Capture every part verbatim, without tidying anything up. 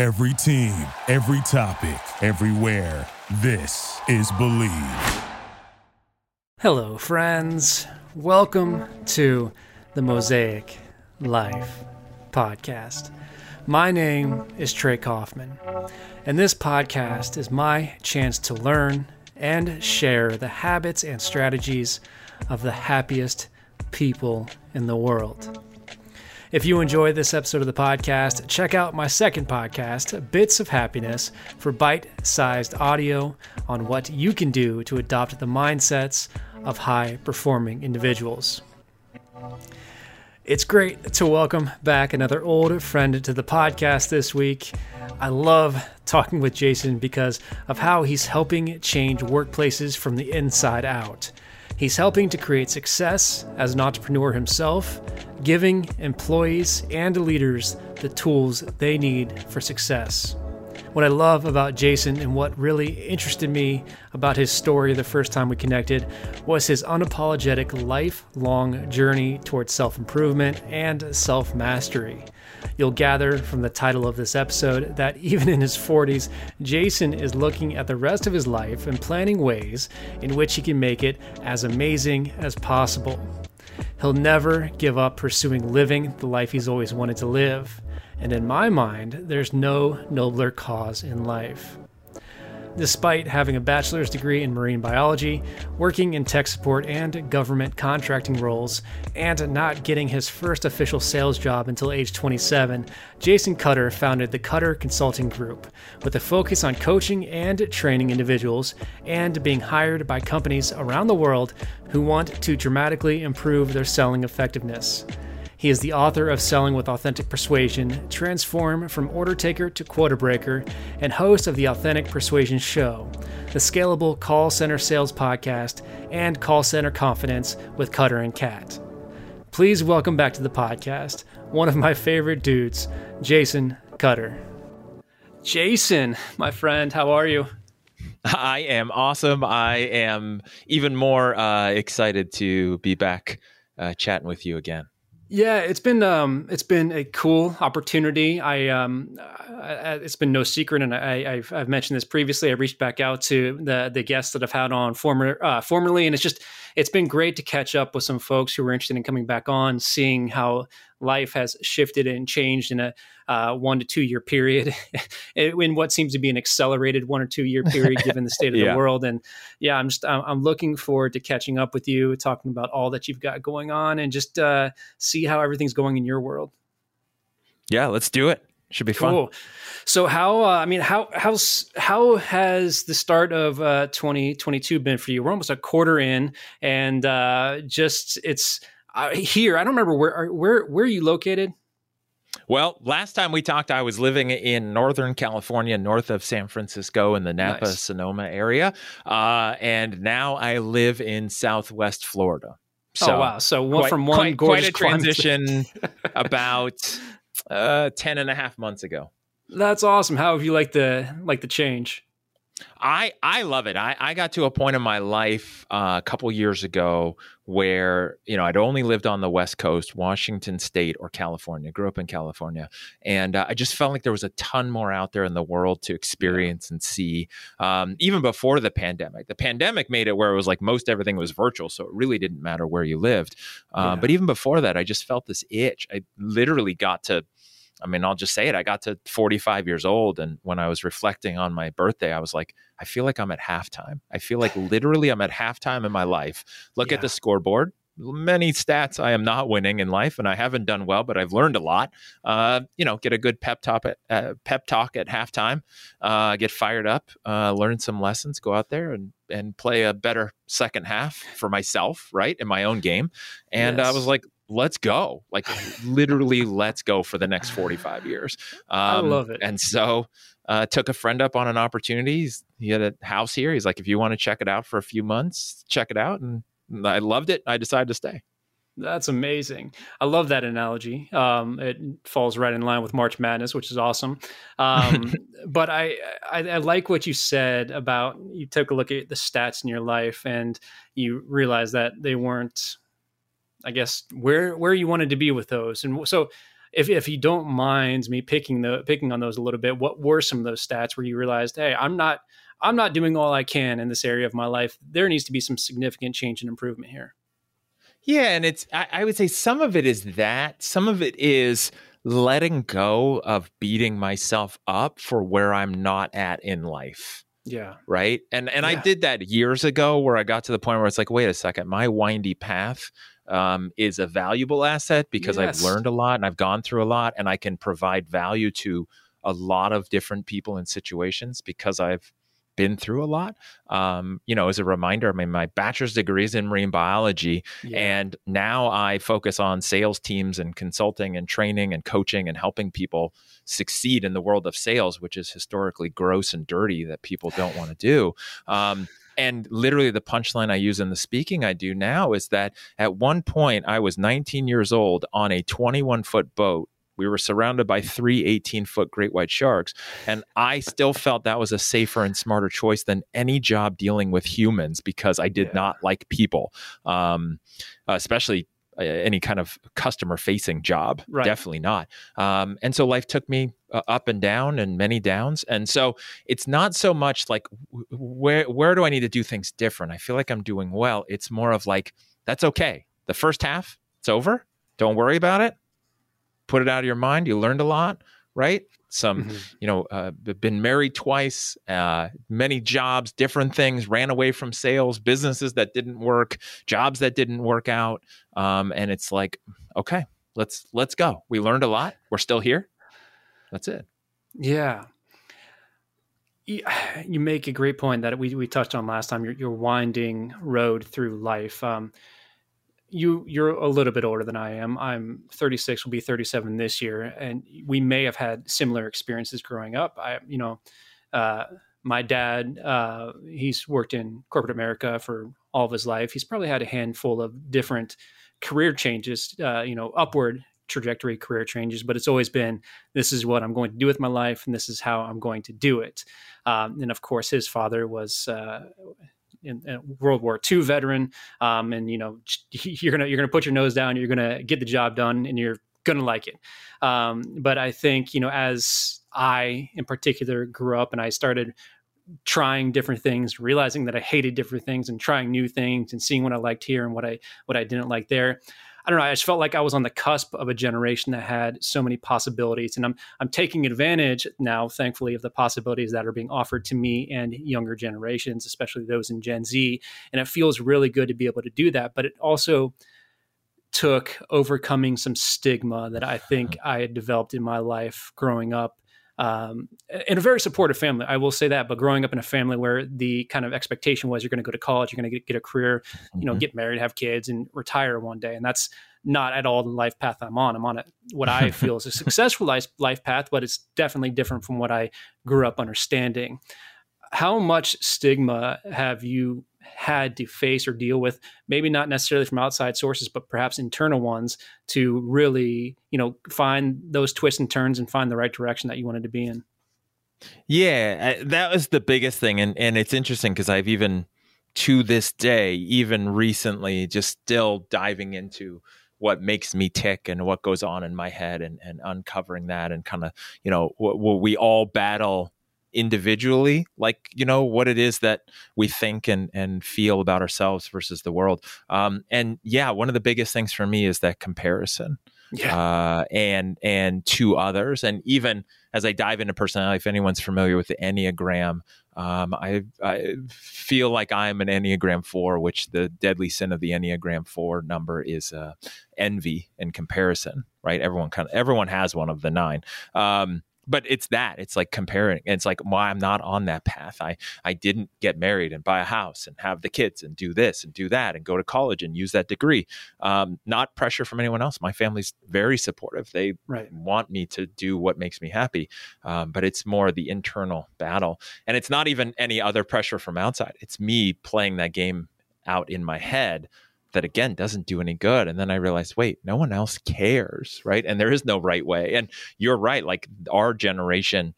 Every team, every topic, everywhere. This is Believe. Hello, friends. Welcome to the Mosaic Life Podcast. My name is Trey Kaufman, and this podcast is my chance to learn and share the habits and strategies of the happiest people in the world. If you enjoyed this episode of the podcast, check out my second podcast, Bits of Happiness, for bite-sized audio on what you can do to adopt the mindsets of high-performing individuals. It's great to welcome back another old friend to the podcast this week. I love talking with Jason because of how he's helping change workplaces from the inside out. He's helping to create success as an entrepreneur himself, giving employees and leaders the tools they need for success. What I love about Jason and what really interested me about his story the first time we connected was his unapologetic lifelong journey towards self-improvement and self-mastery. You'll gather from the title of this episode that even in his forties, Jason is looking at the rest of his life and planning ways in which he can make it as amazing as possible. He'll never give up pursuing living the life he's always wanted to live. And in my mind, there's no nobler cause in life. Despite having a bachelor's degree in marine biology, working in tech support and government contracting roles, and not getting his first official sales job until age twenty-seven, Jason Cutter founded the Cutter Consulting Group with a focus on coaching and training individuals and being hired by companies around the world who want to dramatically improve their selling effectiveness. He is the author of Selling With Authentic Persuasion, Transform from Order Taker to Quota Breaker, and host of the Authentic Persuasion Show, the Scalable Call Center Sales Podcast, and Call Center Confidence with Cutter and Catt. Please welcome back to the podcast, one of my favorite dudes, Jason Cutter. Jason, my friend, how are you? I am awesome. I am even more uh, excited to be back uh, chatting with you again. Yeah, it's been um, it's been a cool opportunity. I um, I, it's been no secret, and I, I've I've mentioned this previously. I reached back out to the the guests that I've had on former uh, formerly, and it's just it's been great to catch up with some folks who were interested in coming back on, seeing how life has shifted and changed in a uh, one to two year period, in what seems to be an accelerated one or two year period, given the state of yeah. the world. And yeah, I'm just I'm looking forward to catching up with you, talking about all that you've got going on, and just uh, see how everything's going in your world. Yeah, let's do it. Should be cool. Fun. So how, uh, I mean, how, how, how has the start of uh, twenty twenty-two been for you? We're almost a quarter in, and uh, just it's uh, here. I don't remember where, where, where are you located? Well, last time we talked, I was living in Northern California, north of San Francisco in the Napa, nice. Sonoma area. Uh, and now I live in Southwest Florida. So, oh, wow. So quite, from one quite, gorgeous quite a transition about... Uh, ten and a half months ago. That's awesome. How have you liked the like the change? I I love it. I, I got to a point in my life uh, a couple years ago where, you know, I'd only lived on the West Coast, Washington State or California, grew up in California. And uh, I just felt like there was a ton more out there in the world to experience and see, um, even before the pandemic. The pandemic made it where it was like most everything was virtual. So it really didn't matter where you lived. Uh, yeah. But even before that, I just felt this itch. I literally got to I mean, I'll just say it. I got to forty-five years old. And when I was reflecting on my birthday, I was like, I feel like I'm at halftime. I feel like literally I'm at halftime in my life. Look yeah. at the scoreboard. Many stats I am not winning in life, and I haven't done well, but I've learned a lot. Uh, you know, get a good pep talk at, uh, pep talk at halftime, uh, get fired up, uh, learn some lessons, go out there and and play a better second half for myself, right, in my own game. And yes. I was like, let's go. Like literally let's go for the next forty-five years. Um, I love it. And so uh took a friend up on an opportunity. He's, he had a house here. He's like, if you want to check it out for a few months, check it out. And I loved it. I decided to stay. That's amazing. I love that analogy. Um, it falls right in line with March Madness, which is awesome. Um, but I, I, I like what you said about you took a look at the stats in your life and you realized that they weren't, I guess, where where you wanted to be with those. And so if if you don't mind me picking the picking on those a little bit, what were some of those stats where you realized, hey, I'm not I'm not doing all I can in this area of my life. There needs to be some significant change and improvement here. Yeah. And it's, I, I would say some of it is that, some of it is letting go of beating myself up for where I'm not at in life. Yeah. Right. And, and yeah. I did that years ago where I got to the point where it's like, wait a second, my windy path um, is a valuable asset because yes. I've learned a lot and I've gone through a lot and I can provide value to a lot of different people and situations because I've been through a lot. Um, you know, as a reminder, I mean, my bachelor's degree is in marine biology, yeah. and now I focus on sales teams and consulting and training and coaching and helping people succeed in the world of sales, which is historically gross and dirty that people don't want to do. Um, and literally the punchline I use in the speaking I do now is that at one point I was nineteen years old on a twenty-one foot boat. We were surrounded by three eighteen foot great white sharks. And I still felt that was a safer and smarter choice than any job dealing with humans because I did yeah. not like people, um, especially uh, any kind of customer facing job. Right. Definitely not. Um, and so life took me uh, up and down and many downs. And so it's not so much like, where, where do I need to do things different? I feel like I'm doing well. It's more of like, that's okay. The first half, it's over. Don't worry about it. Put it out of your mind. You learned a lot, right? Some, mm-hmm. you know, uh, been married twice, uh, many jobs, different things, ran away from sales, businesses that didn't work, jobs that didn't work out. Um, and it's like, okay, let's, let's go. We learned a lot. We're still here. That's it. Yeah. You make a great point that we, we touched on last time, your, your winding road through life. Um, You, you're a little bit older than I am. I'm thirty-six, will be thirty-seven this year. And we may have had similar experiences growing up. I, you know, uh, my dad, uh, he's worked in corporate America for all of his life. He's probably had a handful of different career changes, uh, you know, upward trajectory career changes, but it's always been, this is what I'm going to do with my life. And this is how I'm going to do it. Um, and of course his father was, uh, In, in World War Two veteran, um, and you know you're gonna you're gonna put your nose down, you're gonna get the job done, and you're gonna like it. Um, but I think you know as I in particular grew up, and I started trying different things, realizing that I hated different things, and trying new things, and seeing what I liked here and what I what I didn't like there. I don't know. I just felt like I was on the cusp of a generation that had so many possibilities, and I'm I'm taking advantage now, thankfully, of the possibilities that are being offered to me and younger generations, especially those in Gen Z. And it feels really good to be able to do that. But it also took overcoming some stigma that I think I had developed in my life growing up. Um, in a very supportive family, I will say that, but growing up in a family where the kind of expectation was you're going to go to college, you're going to get, get a career, you know, mm-hmm. get married, have kids, and retire one day. And that's not at all the life path I'm on. I'm on a, what I feel is a successful life, life path, but it's definitely different from what I grew up understanding. How much stigma have you had to face or deal with, maybe not necessarily from outside sources, but perhaps internal ones, to really, you know, find those twists and turns and find the right direction that you wanted to be in? Yeah, I, that was the biggest thing. And, and it's interesting because I've even to this day, even recently, just still diving into what makes me tick and what goes on in my head and, and uncovering that and kind of, you know, what wh- we all battle individually, like, you know, what it is that we think and and feel about ourselves versus the world. Um, and yeah, one of the biggest things for me is that comparison, yeah. uh, and, and to others. And even as I dive into personality, if anyone's familiar with the Enneagram, um, I, I feel like I'm an Enneagram four, which the deadly sin of the Enneagram four number is uh, envy and comparison, right? Everyone kind of, everyone has one of the nine. Um, But it's that, it's like comparing. It's like, why well, I'm not on that path. I, I didn't get married and buy a house and have the kids and do this and do that and go to college and use that degree. Um, not pressure from anyone else. My family's very supportive. They right. want me to do what makes me happy. Um, but it's more the internal battle. And it's not even any other pressure from outside. It's me playing that game out in my head that, again, doesn't do any good. And then I realized, wait, no one else cares, right? And there is no right way. And you're right, like our generation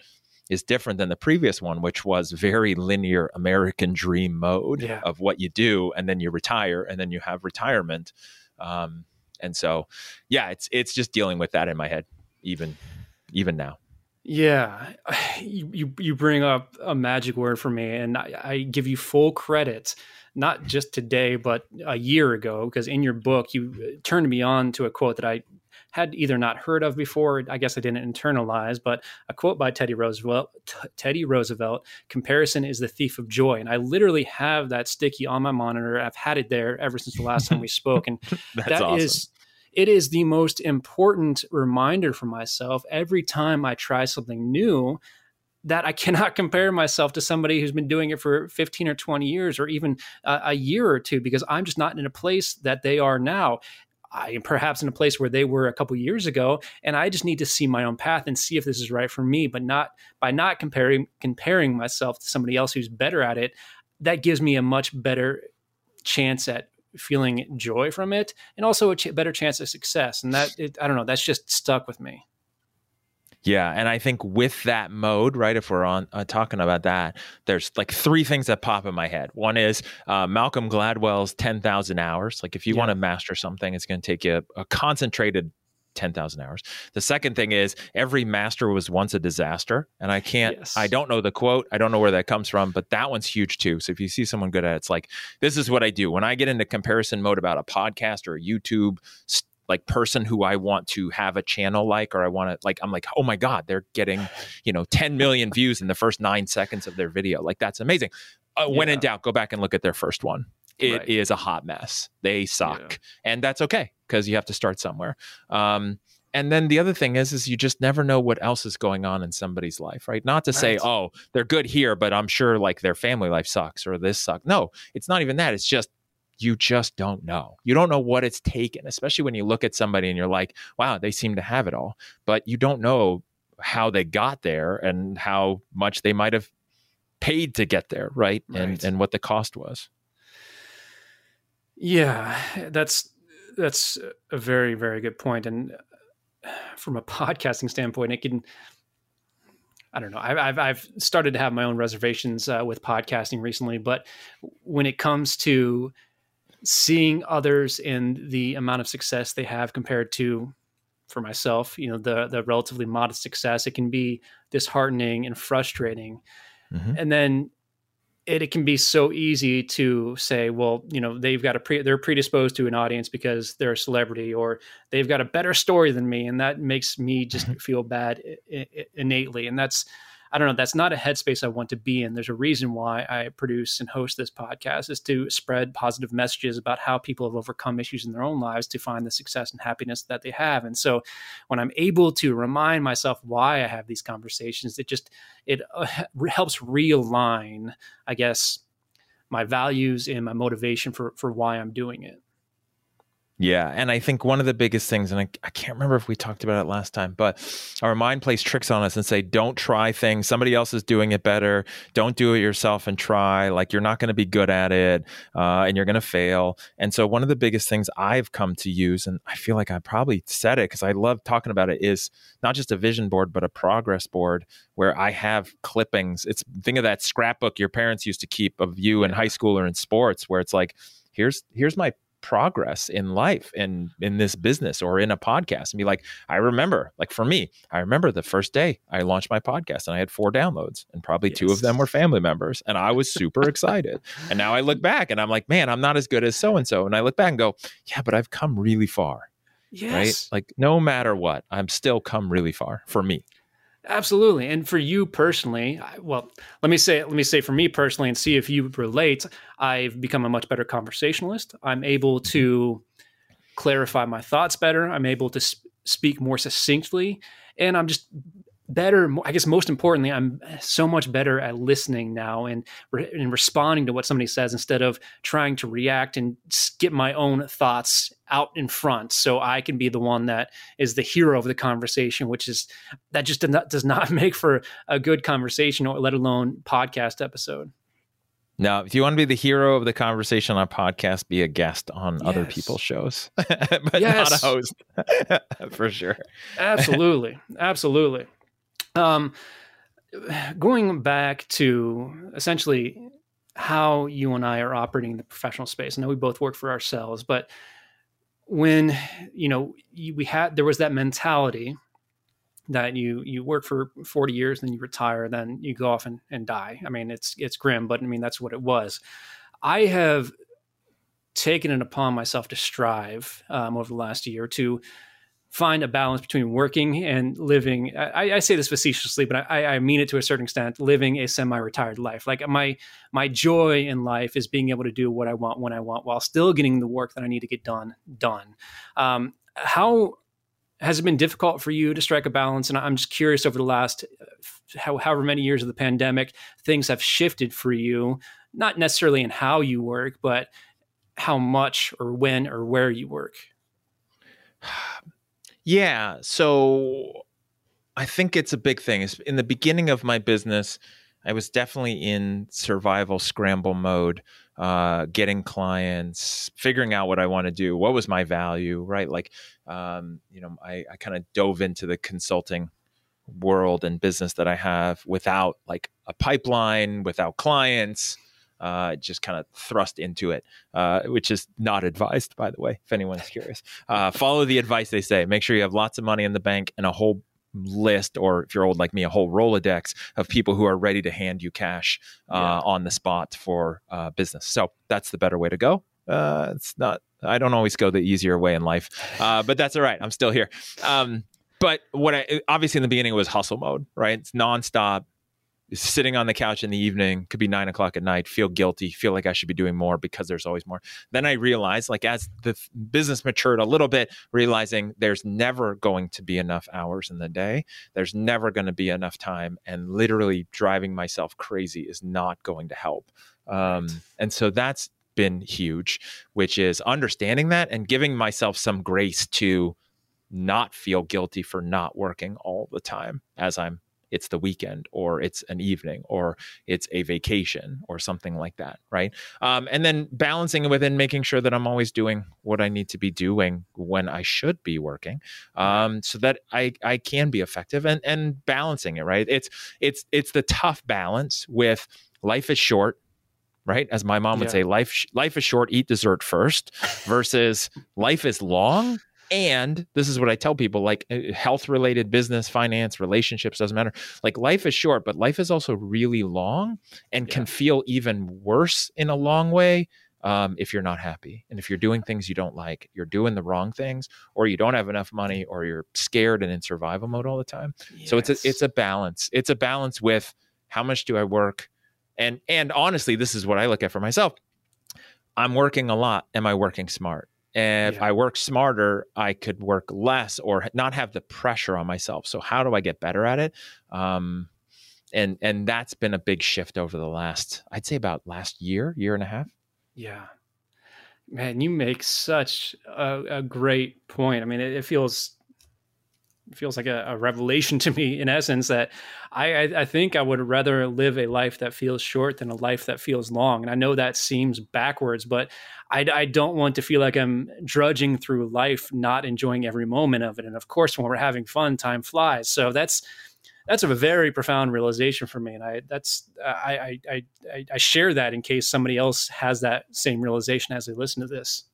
is different than the previous one, which was very linear American dream mode yeah. of what you do, and then you retire, and then you have retirement. Um, and so, yeah, it's it's just dealing with that in my head. even even now. Yeah, you you bring up a magic word for me, and I, I give you full credit, not just today, but a year ago, because in your book, you turned me on to a quote that I had either not heard of before, I guess I didn't internalize, but a quote by Teddy Roosevelt, T- Teddy Roosevelt, comparison is the thief of joy. And I literally have that sticky on my monitor. I've had it there ever since the last time we spoke. And That's that awesome. is... It is the most important reminder for myself every time I try something new, that I cannot compare myself to somebody who's been doing it for fifteen or twenty years or even a, a year or two, because I'm just not in a place that they are now. I am perhaps in a place where they were a couple years ago, and I just need to see my own path and see if this is right for me, but not by not comparing comparing myself to somebody else who's better at it. That gives me a much better chance at feeling joy from it, and also a ch- better chance of success. And that, it, I don't know, that's just stuck with me. Yeah. And I think with that mode, right, if we're on uh, talking about that, there's like three things that pop in my head. One is uh, Malcolm Gladwell's ten thousand hours. Like if you yeah. want to master something, it's going to take you a, a concentrated ten thousand hours. The second thing is every master was once a disaster. And I can't, yes. I don't know the quote. I don't know where that comes from, but that one's huge too. So if you see someone good at it, it's like, this is what I do. When I get into comparison mode about a podcast or a YouTube like person who I want to have a channel like, or I want to like, I'm like, oh my God, they're getting, you know, ten million views in the first nine seconds of their video. Like that's amazing. Uh, yeah. When in doubt, go back and look at their first one. It right. is a hot mess. They suck. Yeah. And that's okay, because you have to start somewhere. Um, and then the other thing is, is you just never know what else is going on in somebody's life, right? Not to right. say, oh, they're good here, but I'm sure like their family life sucks or this sucks. No, it's not even that. It's just, you just don't know. You don't know what it's taken, especially when you look at somebody and you're like, wow, they seem to have it all, but you don't know how they got there and how much they might have paid to get there, right? right. And and what the cost was. Yeah, that's that's a very, very good point. And from a podcasting standpoint, it can, I don't know, I've I've started to have my own reservations uh, with podcasting recently, but when it comes to seeing others and the amount of success they have compared to, for myself, you know, the the relatively modest success, it can be disheartening and frustrating. Mm-hmm. And then It, it can be so easy to say, well, you know, they've got a pre- they're predisposed to an audience because they're a celebrity, or they've got a better story than me, and that makes me just feel bad I- I- innately. And that's, I don't know, that's not a headspace I want to be in. There's a reason why I produce and host this podcast, is to spread positive messages about how people have overcome issues in their own lives to find the success and happiness that they have. And so when I'm able to remind myself why I have these conversations, it just, it uh, helps realign, I guess, my values and my motivation for, for why I'm doing it. Yeah. And I think one of the biggest things, and I, I can't remember if we talked about it last time, but our mind plays tricks on us and say, don't try things. Somebody else is doing it better. Don't do it yourself and try. Like you're not going to be good at it uh, and you're going to fail. And so one of the biggest things I've come to use, and I feel like I probably said it because I love talking about it, is not just a vision board, but a progress board where I have clippings. It's, think of that scrapbook your parents used to keep of you in high school or in sports, where it's like, here's here's my progress in life and in, in this business or in a podcast, and be like, I remember, like for me, I remember the first day I launched my podcast and I had four downloads and probably yes. two of them were family members, and I was super excited. And now I look back and I'm like, man, I'm not as good as so-and-so. And I look back and go, yeah, but I've come really far, yes. right? Like no matter what, I'm still come really far for me. Absolutely. And for you personally, well, let me say, let me say for me personally, and see if you relate, I've become a much better conversationalist. I'm able to clarify my thoughts better. I'm able to sp- speak more succinctly, and I'm just better. I guess most importantly, I'm so much better at listening now and, re- and responding to what somebody says instead of trying to react and get my own thoughts out in front, so I can be the one that is the hero of the conversation, which is, that just does not, does not make for a good conversation, or let alone podcast episode. Now, if you want to be the hero of the conversation on a podcast, be a guest on yes. other people's shows, but yes. not a host for sure. Absolutely. Absolutely. Um, going back to essentially how you and I are operating in the professional space. I know we both work for ourselves, but when, you know, we had, there was that mentality that you you work for forty years, then you retire, then you go off and, and die. I mean, it's it's grim, but I mean, that's what it was. I have taken it upon myself to strive um, over the last year to find a balance between working and living. I, I say this facetiously, but I, I mean it to a certain extent, living a semi-retired life. Like my my joy in life is being able to do what I want when I want while still getting the work that I need to get done, done. Um, how... Has it been difficult for you to strike a balance? And I'm just curious, over the last how, however many years of the pandemic, things have shifted for you, not necessarily in how you work, but how much or when or where you work. Yeah. So I think it's a big thing. In the beginning of my business, I was definitely in survival scramble mode, uh, getting clients, figuring out what I want to do, what was my value, right? Like, um, you know, I, I kind of dove into the consulting world and business that I have without like a pipeline, without clients, uh, just kind of thrust into it, uh, which is not advised, by the way, if anyone's curious. Uh, follow the advice they say. Make sure you have lots of money in the bank and a whole list, or if you're old like me, a whole Rolodex of people who are ready to hand you cash uh, yeah. on the spot for uh, business. So that's the better way to go. Uh, it's not, I don't always go the easier way in life, uh, but that's all right. I'm still here. Um, but what I, obviously in the beginning it was hustle mode, right? It's nonstop, sitting on the couch in the evening, could be nine o'clock at night, feel guilty, feel like I should be doing more because there's always more. Then I realized, like as the business matured a little bit, realizing there's never going to be enough hours in the day. There's never going to be enough time. And literally driving myself crazy is not going to help. Um, and so that's been huge, which is understanding that and giving myself some grace to not feel guilty for not working all the time as I'm it's the weekend, or it's an evening, or it's a vacation, or something like that, right? Um, and then balancing within, making sure that I'm always doing what I need to be doing when I should be working, um, so that I I can be effective, and and balancing it, right? It's it's it's the tough balance with life is short, right? As my mom would yeah. say, life life is short, eat dessert first, versus life is long. And this is what I tell people, like health related, business, finance, relationships, doesn't matter. Like life is short, but life is also really long and yeah. can feel even worse in a long way um, if you're not happy. And if you're doing things you don't like, you're doing the wrong things, or you don't have enough money, or you're scared and in survival mode all the time. Yes. So it's a, it's a balance. It's a balance with how much do I work? And, and honestly, this is what I look at for myself. I'm working a lot. Am I working smart? If yeah. I work smarter, I could work less or not have the pressure on myself. So how do I get better at it? Um, and and that's been a big shift over the last, I'd say about last year, year and a half. Yeah. Man, you make such a, a great point. I mean, it, it feels it feels like a, a revelation to me, in essence, that I, I, I think I would rather live a life that feels short than a life that feels long. And I know that seems backwards, but I, I don't want to feel like I'm drudging through life, not enjoying every moment of it. And of course, when we're having fun, time flies. So that's that's a very profound realization for me. And I that's I I I, I share that in case somebody else has that same realization as they listen to this.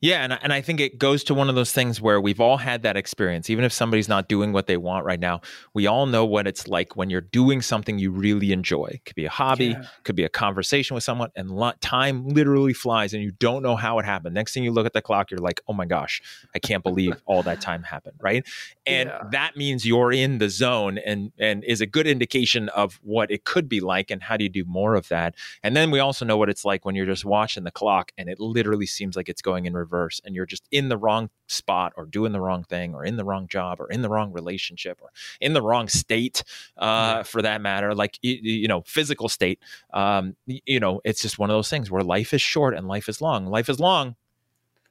Yeah. And, and I think it goes to one of those things where we've all had that experience. Even if somebody's not doing what they want right now, we all know what it's like when you're doing something you really enjoy. It could be a hobby, yeah. could be a conversation with someone, and lo- time literally flies and you don't know how it happened. Next thing you look at the clock, you're like, oh my gosh, I can't believe all that time happened. Right. And yeah. that means you're in the zone, and, and is a good indication of what it could be like and how do you do more of that. And then we also know what it's like when you're just watching the clock and it literally seems like it's going in reverse. Reverse, and you're just in the wrong spot, or doing the wrong thing, or in the wrong job, or in the wrong relationship, or in the wrong state, uh, right. for that matter, like, you, you know, physical state. Um, you know, it's just one of those things where life is short and life is long. Life is long.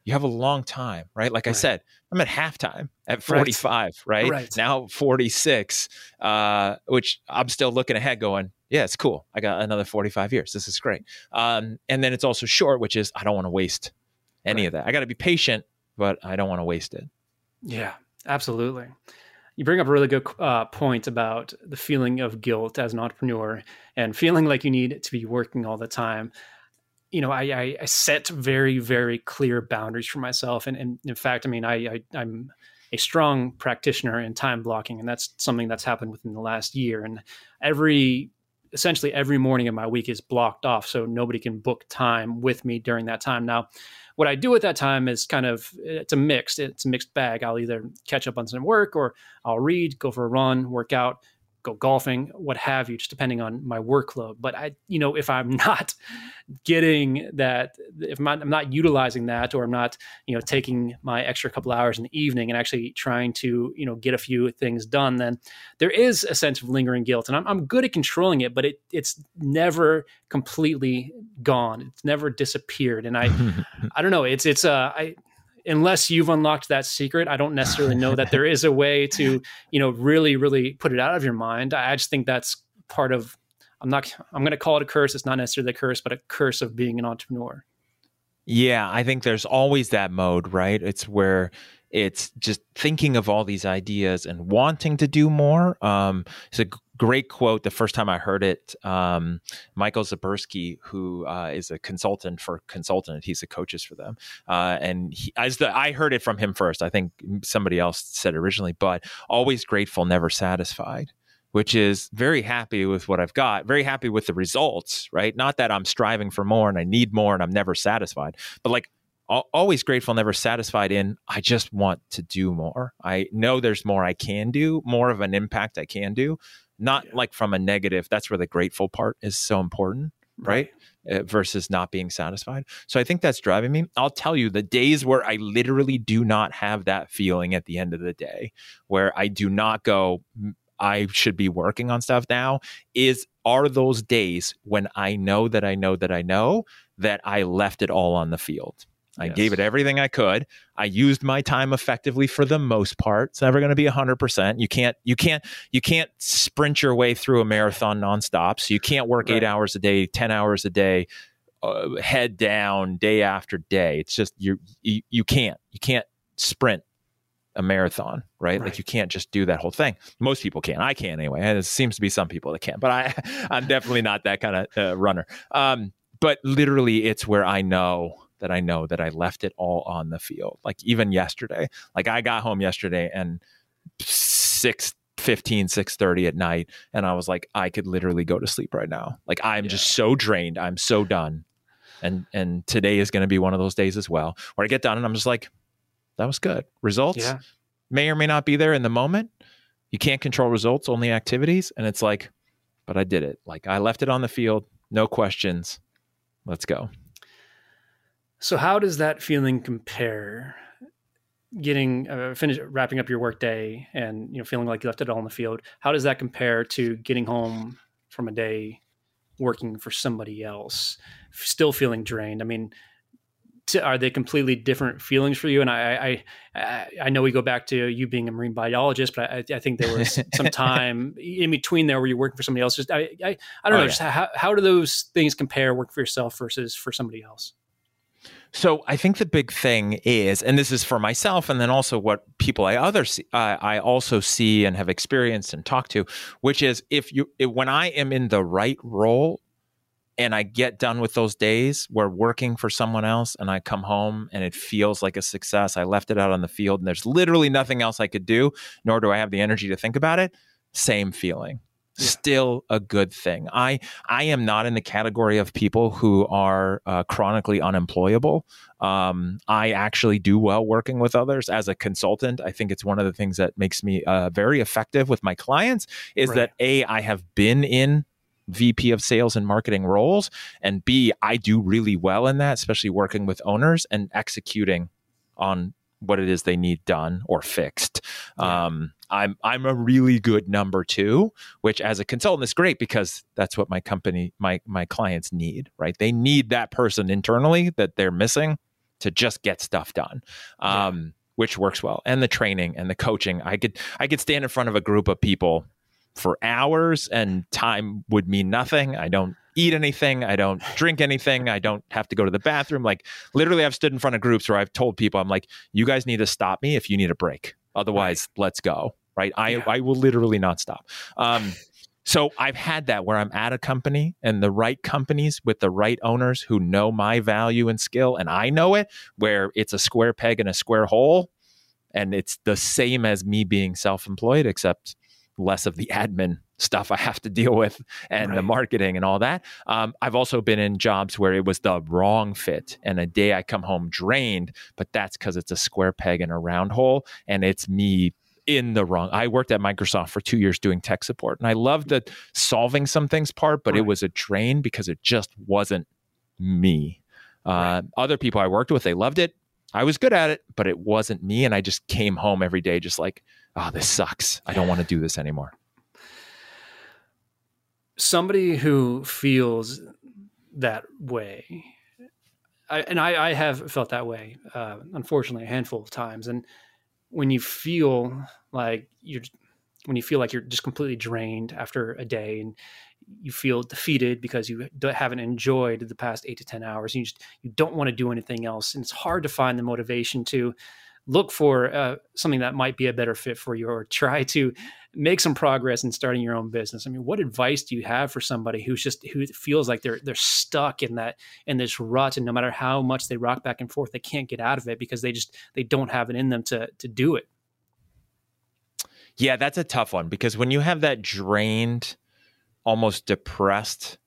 You have a long time, right? Like right. I said, I'm at halftime at forty-five, right? right? right. Now forty-six, uh, which I'm still looking ahead going, yeah, it's cool. I got another forty-five years. This is great. Um, and then it's also short, which is I don't want to waste any right. of that. I got to be patient, but I don't want to waste it. Yeah, absolutely. You bring up a really good uh, point about the feeling of guilt as an entrepreneur and feeling like you need to be working all the time. You know, I, I, I set very, very clear boundaries for myself. And, and in fact, I mean, I, I, I'm a strong practitioner in time blocking. And that's something that's happened within the last year. And every, essentially every morning of my week is blocked off. So nobody can book time with me during that time. Now, what I do at that time is kind of, it's a mixed, it's a mixed bag. I'll either catch up on some work, or I'll read, go for a run, work out, go golfing, what have you, just depending on my workload. But I, you know, if I'm not getting that, if I'm not, I'm not utilizing that, or I'm not, you know, taking my extra couple hours in the evening and actually trying to, you know, get a few things done, then there is a sense of lingering guilt. And I'm, I'm good at controlling it, but it it's never completely gone. It's never disappeared. And I, I don't know, it's, it's, uh, I, unless you've unlocked that secret, I don't necessarily know that there is a way to, you know, really, really put it out of your mind. I just think that's part of, I'm not, I'm going to call it a curse. It's not necessarily a curse, but a curse of being an entrepreneur. Yeah. I think there's always that mode, right? It's where it's just thinking of all these ideas and wanting to do more. Um, it's a great quote. The first time I heard it, um, Michael Zaberski, who uh, is a consultant for Consultant, he's the coaches for them. Uh, and he, as the, I heard it from him first. I think somebody else said it originally, but always grateful, never satisfied, which is very happy with what I've got, very happy with the results, right? Not that I'm striving for more and I need more and I'm never satisfied, but like, always grateful, never satisfied in, I just want to do more. I know there's more I can do, more of an impact I can do. Not yeah. like from a negative, that's where the grateful part is so important, right? right? Uh, versus not being satisfied. So I think that's driving me. I'll tell you the days where I literally do not have that feeling at the end of the day, where I do not go, I should be working on stuff now, is are those days when I know that I know that I know that I left it all on the field. I yes. gave it everything I could. I used my time effectively for the most part. It's never going to be one hundred percent. You can't, you can't, you can't sprint your way through a marathon nonstop. So you can't work right. eight hours a day, ten hours a day, uh, head down day after day. It's just you, you, you can't, you can't sprint a marathon, right? right? Like you can't just do that whole thing. Most people can. I can anyway. And it seems to be some people that can, but I, I'm definitely not that kind of uh, runner. Um, but literally, it's where I know. that I know that I left it all on the field. Like even yesterday, like I got home yesterday and six fifteen, six thirty at night. And I was like, I could literally go to sleep right now. Like I'm yeah. just so drained. I'm so done. And, and today is going to be one of those days as well, where I get done and I'm just like, that was good. Results yeah. may or may not be there in the moment. You can't control results, only activities. And it's like, but I did it. Like I left it on the field. No questions. Let's go. So how does that feeling compare? Getting uh, finish wrapping up your workday and you know feeling like you left it all in the field. How does that compare to getting home from a day working for somebody else, still feeling drained? I mean, to, are they completely different feelings for you? And I, I, I, I know we go back to you being a marine biologist, but I, I think there was some time in between there where you're working for somebody else. Just I, I, I don't oh, know. Yeah. Just how how do those things compare? Work for yourself versus for somebody else. So I think the big thing is, and this is for myself, and then also what people I others uh, I also see and have experienced and talked to, which is if you if, when I am in the right role, and I get done with those days where working for someone else, and I come home and it feels like a success. I left it out on the field, and there's literally nothing else I could do, nor do I have the energy to think about it. Same feeling. Yeah. Still a good thing. I I am not in the category of people who are uh, chronically unemployable. Um, I actually do well working with others as a consultant. I think it's one of the things that makes me uh, very effective with my clients is right. that A, I have been in V P of sales and marketing roles, and B, I do really well in that, especially working with owners and executing on what it is they need done or fixed. Yeah. Um, I'm I'm a really good number two, which as a consultant is great because that's what my company, my my clients need, right? They need that person internally that they're missing to just get stuff done, um, yeah. which works well. And the training and the coaching, I could I could stand in front of a group of people for hours and time would mean nothing. I don't eat anything. I don't drink anything. I don't have to go to the bathroom. Like literally I've stood in front of groups where I've told people, I'm like, you guys need to stop me if you need a break. Otherwise, right. let's go. Right. I, yeah. I will literally not stop. Um, so I've had that where I'm at a company and the right companies with the right owners who know my value and skill. And I know it where it's a square peg in a square hole. And it's the same as me being self-employed, except less of the admin stuff I have to deal with and right. the marketing and all that. Um, I've also been in jobs where it was the wrong fit and a day I come home drained, but that's because it's a square peg in a round hole and it's me in the wrong. I worked at Microsoft for two years doing tech support and I loved the solving some things part, but right. it was a drain because it just wasn't me. Uh, right. Other people I worked with, they loved it. I was good at it, but it wasn't me. And I just came home every day just like, oh, this sucks. I don't want to do this anymore. Somebody who feels that way, I, and I, I have felt that way, uh, unfortunately, a handful of times. And when you feel like you're, when you feel like you're just completely drained after a day, and you feel defeated because you haven't enjoyed the past eight to ten hours, and you just you don't want to do anything else, and it's hard to find the motivation to look for uh, something that might be a better fit for you, or try to make some progress in starting your own business. I mean, what advice do you have for somebody who's just, who feels like they're, they're stuck in that, in this rut, and no matter how much they rock back and forth, they can't get out of it because they just, they don't have it in them to, to do it? Yeah, that's a tough one, because when you have that drained, almost depressed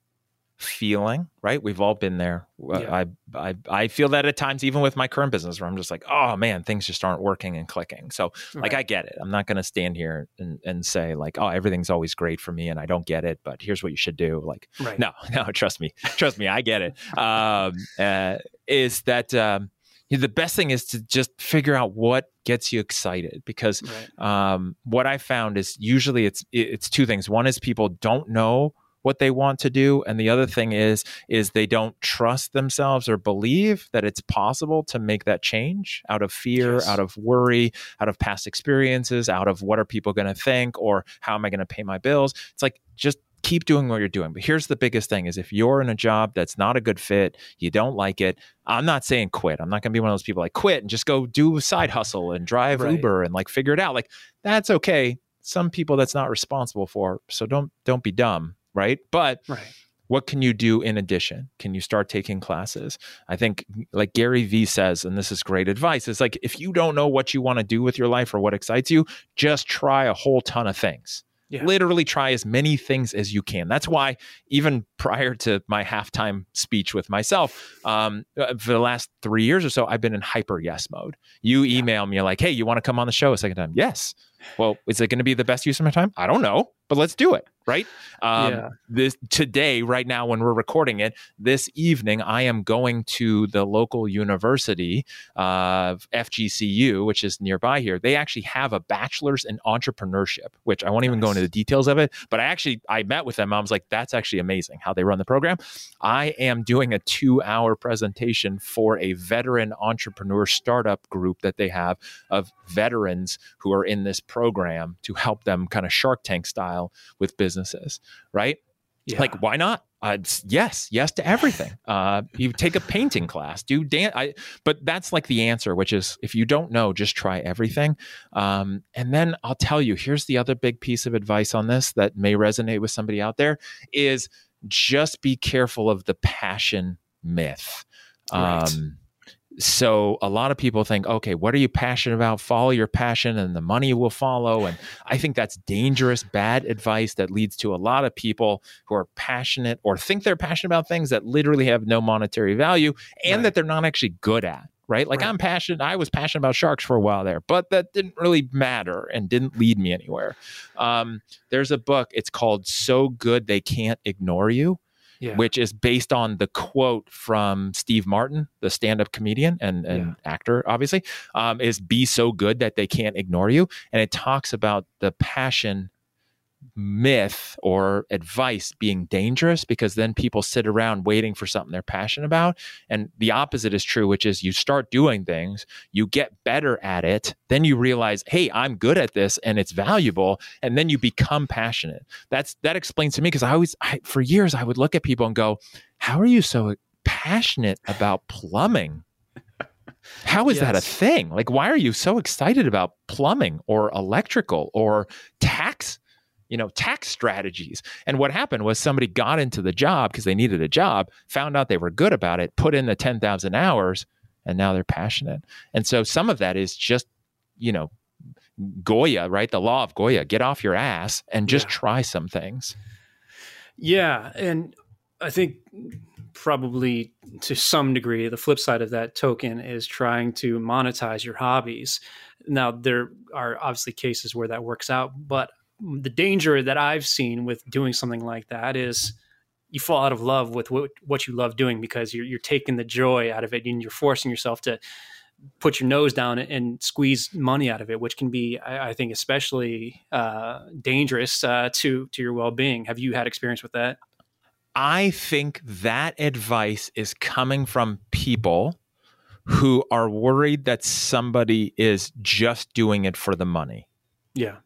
feeling, right? We've all been there. Yeah. I, I I feel that at times, even with my current business, where I'm just like, oh man, things just aren't working and clicking. So right. like, I get it. I'm not going to stand here and, and say like, oh, everything's always great for me and I don't get it, but here's what you should do. Like, right. no, no, trust me, trust me. I get it. Um, uh, is that um, the best thing is to just figure out what gets you excited, because right. um, what I found is usually it's it's two things. One is people don't know what they want to do. And the other thing is, is they don't trust themselves or believe that it's possible to make that change out of fear, yes. out of worry, out of past experiences, out of what are people going to think, or how am I going to pay my bills? It's like, just keep doing what you're doing. But here's the biggest thing is, if you're in a job that's not a good fit, you don't like it, I'm not saying quit. I'm not going to be one of those people like quit and just go do a side hustle and drive right. Uber and like figure it out. Like, that's okay. Some people that's not responsible for. So don't, don't be dumb. Right. But right. what can you do in addition? Can you start taking classes? I think like Gary V says, and this is great advice, it's like, if you don't know what you want to do with your life or what excites you, just try a whole ton of things. Yeah. Literally try as many things as you can. That's why even prior to my halftime speech with myself, um, for the last three years or so, I've been in hyper yes mode. You email yeah. me, you're like, hey, you want to come on the show a second time? Yes. Well, is it going to be the best use of my time? I don't know, but let's do it. Right. Um, yeah. This today, right now, when we're recording it this evening, I am going to the local university of F G C U, which is nearby here. They actually have a bachelor's in entrepreneurship, which I won't nice. even go into the details of it, but I actually, I met with them. I was like, that's actually amazing how they run the program. I am doing a two hour presentation for a veteran entrepreneur startup group that they have of veterans who are in this program to help them kind of Shark Tank style with businesses, right? Yeah. Like, why not? Uh, yes, yes to everything. Uh, you take a painting class, do dance. I, but that's like the answer, which is if you don't know, just try everything. Um, and then I'll tell you, here's the other big piece of advice on this that may resonate with somebody out there is just be careful of the passion myth. Right. Um, So a lot of people think, okay, what are you passionate about? Follow your passion and the money will follow. And I think that's dangerous, bad advice that leads to a lot of people who are passionate or think they're passionate about things that literally have no monetary value and right. that they're not actually good at, right? Like right. I'm passionate. I was passionate about sharks for a while there, but that didn't really matter and didn't lead me anywhere. Um, there's a book, it's called So Good They Can't Ignore You. Yeah. Which is based on the quote from Steve Martin, the stand-up comedian and, and yeah. actor, obviously, um, is be so good that they can't ignore you. And it talks about the passion myth or advice being dangerous, because then people sit around waiting for something they're passionate about. And the opposite is true, which is you start doing things, you get better at it, then you realize, hey, I'm good at this and it's valuable. And then you become passionate. That's, that explains to me, because I always, I, for years, I would look at people and go, how are you so passionate about plumbing? How is yes. that a thing? Like, why are you so excited about plumbing or electrical or tax? You know, tax strategies. And what happened was somebody got into the job because they needed a job, found out they were good about it, put in the ten thousand hours, and now they're passionate. And so some of that is just you know, Goya, right? The law of Goya, get off your ass and just yeah. try some things. Yeah. And I think probably to some degree, the flip side of that token is trying to monetize your hobbies. Now, there are obviously cases where that works out, but the danger that I've seen with doing something like that is you fall out of love with what, what you love doing because you're, you're taking the joy out of it and you're forcing yourself to put your nose down and squeeze money out of it, which can be, I, I think, especially uh, dangerous uh, to, to your well-being. Have you had experience with that? I think that advice is coming from people who are worried that somebody is just doing it for the money. Yeah.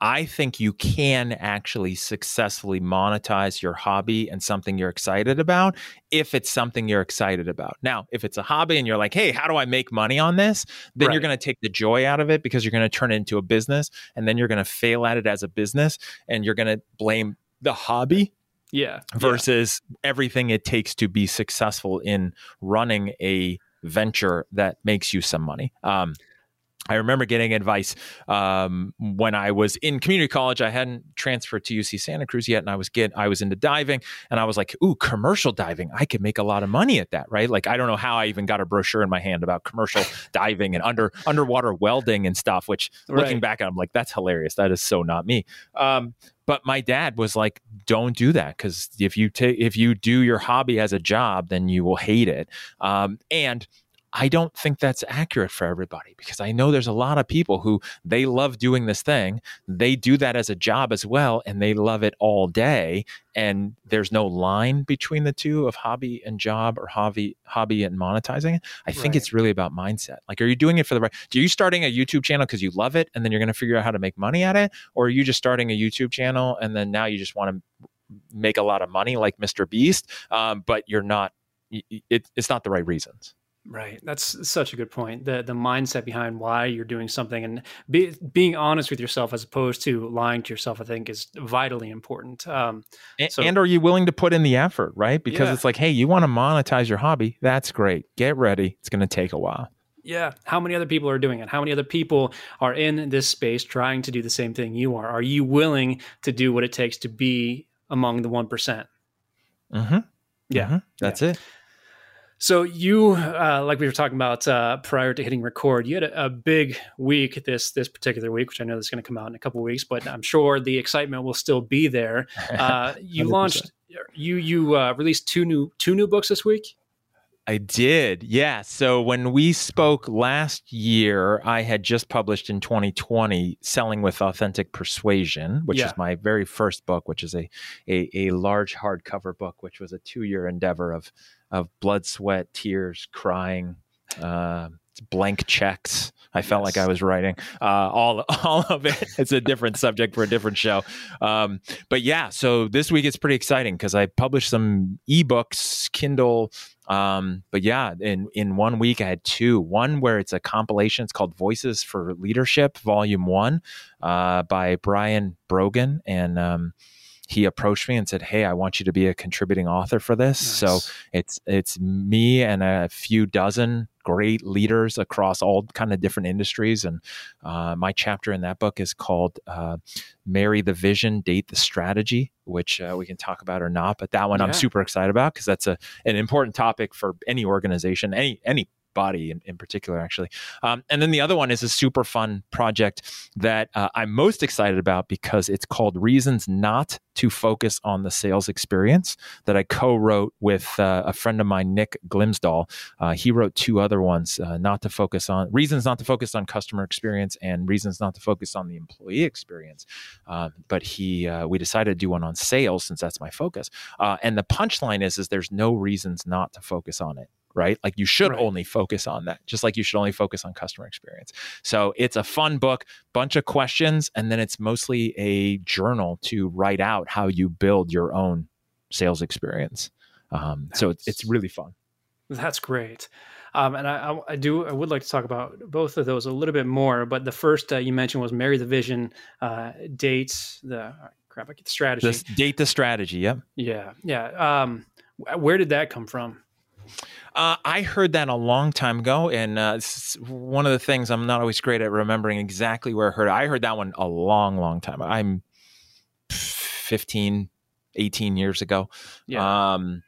I think you can actually successfully monetize your hobby and something you're excited about if it's something you're excited about. Now, if it's a hobby and you're like, hey, how do I make money on this? Then right. you're going to take the joy out of it because you're going to turn it into a business, and then you're going to fail at it as a business, and you're going to blame the hobby yeah. versus yeah. everything it takes to be successful in running a venture that makes you some money. Um, I remember getting advice um, when I was in community college. I hadn't transferred to U C Santa Cruz yet, and I was get I was into diving, and I was like, "Ooh, commercial diving! I could make a lot of money at that, right?" Like, I don't know how I even got a brochure in my hand about commercial diving and under underwater welding and stuff. Which, right. looking back, I'm like, "That's hilarious! That is so not me." Um, but my dad was like, "Don't do that, because if you take if you do your hobby as a job, then you will hate it." Um, and I don't think that's accurate for everybody, because I know there's a lot of people who they love doing this thing. They do that as a job as well, and they love it all day. And there's no line between the two of hobby and job, or hobby hobby and monetizing it. I think right. it's really about mindset. Like, are you doing it for the right? Do you starting a YouTube channel because you love it and then you're going to figure out how to make money at it? Or are you just starting a YouTube channel and then now you just want to make a lot of money like Mister Beast, um, but you're not, it, it's not the right reasons. Right. That's such a good point. The the mindset behind why you're doing something, and be, being honest with yourself as opposed to lying to yourself, I think is vitally important. Um, and, so, and are you willing to put in the effort, right? Because yeah. it's like, hey, you want to monetize your hobby. That's great. Get ready. It's going to take a while. Yeah. How many other people are doing it? How many other people are in this space trying to do the same thing you are? Are you willing to do what it takes to be among the one percent? Mm-hmm. Yeah. Mm-hmm. That's yeah. it. So you, uh, like we were talking about uh, prior to hitting record, you had a, a big week this this particular week, which I know is going to come out in a couple of weeks, but I'm sure the excitement will still be there. Uh, you one hundred percent. launched, you you uh, released two new two new books this week. I did. Yeah. So when we spoke last year, I had just published in twenty twenty, Selling With Authentic Persuasion, which yeah. is my very first book, which is a, a a large hardcover book, which was a two-year endeavor of of blood, sweat, tears, crying, uh, blank checks. I felt yes. like I was writing uh, all all of it. It's a different subject for a different show. Um, but yeah, so this week it's pretty exciting because I published some ebooks, Kindle. Um, but yeah, in, in one week I had two. One where it's a compilation. It's called Voices for Leadership, Volume One, uh, by Brian Brogan, and um, he approached me and said, "Hey, I want you to be a contributing author for this." Nice. So it's it's me and a few dozen great leaders across all kind of different industries. And uh, my chapter in that book is called uh, Marry the Vision, Date the Strategy, which uh, we can talk about or not. But that one yeah. I'm super excited about because that's a an important topic for any organization, any any body in, in particular, actually. Um, and then the other one is a super fun project that uh, I'm most excited about because it's called Reasons Not to Focus on the Sales Experience, that I co-wrote with uh, a friend of mine, Nick Glimsdahl. Uh, he wrote two other ones, uh, not to focus on Reasons Not to Focus on Customer Experience and Reasons Not to Focus on the Employee Experience. Uh, but he, uh, we decided to do one on sales since that's my focus. Uh, and the punchline is, is there's no reasons not to focus on it. Right? Like, you should right. only focus on that, just like you should only focus on customer experience. So it's a fun book, bunch of questions, and then it's mostly a journal to write out how you build your own sales experience. Um, so it's, it's really fun. That's great. Um, and I, I do, I would like to talk about both of those a little bit more, but the first uh, you mentioned was Marry the Vision, uh, Date the, oh, crap, I get the strategy. The, date the strategy. Yep. Yeah. Yeah. Um, where did that come from? Uh, I heard that a long time ago, and uh, it's one of the things I'm not always great at remembering exactly where I heard it. I heard that one a long, long time. I'm fifteen, eighteen years ago. Yeah. Um,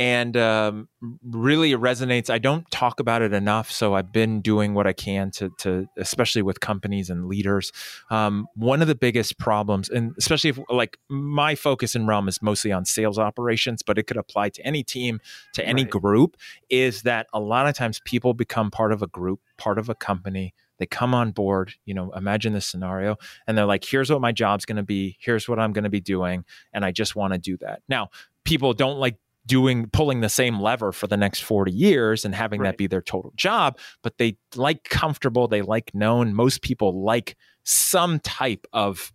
and um, really it resonates. I don't talk about it enough, so I've been doing what I can to, to especially with companies and leaders. Um, one of the biggest problems, and especially if like my focus in Realm is mostly on sales operations, but it could apply to any team, to any right. group, is that a lot of times people become part of a group, part of a company. They come on board, you know, imagine this scenario, and they're like, here's what my job's going to be. Here's what I'm going to be doing. And I just want to do that. Now, people don't like doing, pulling the same lever for the next forty years and having right. that be their total job, but they like comfortable. They like known. Most people like some type of,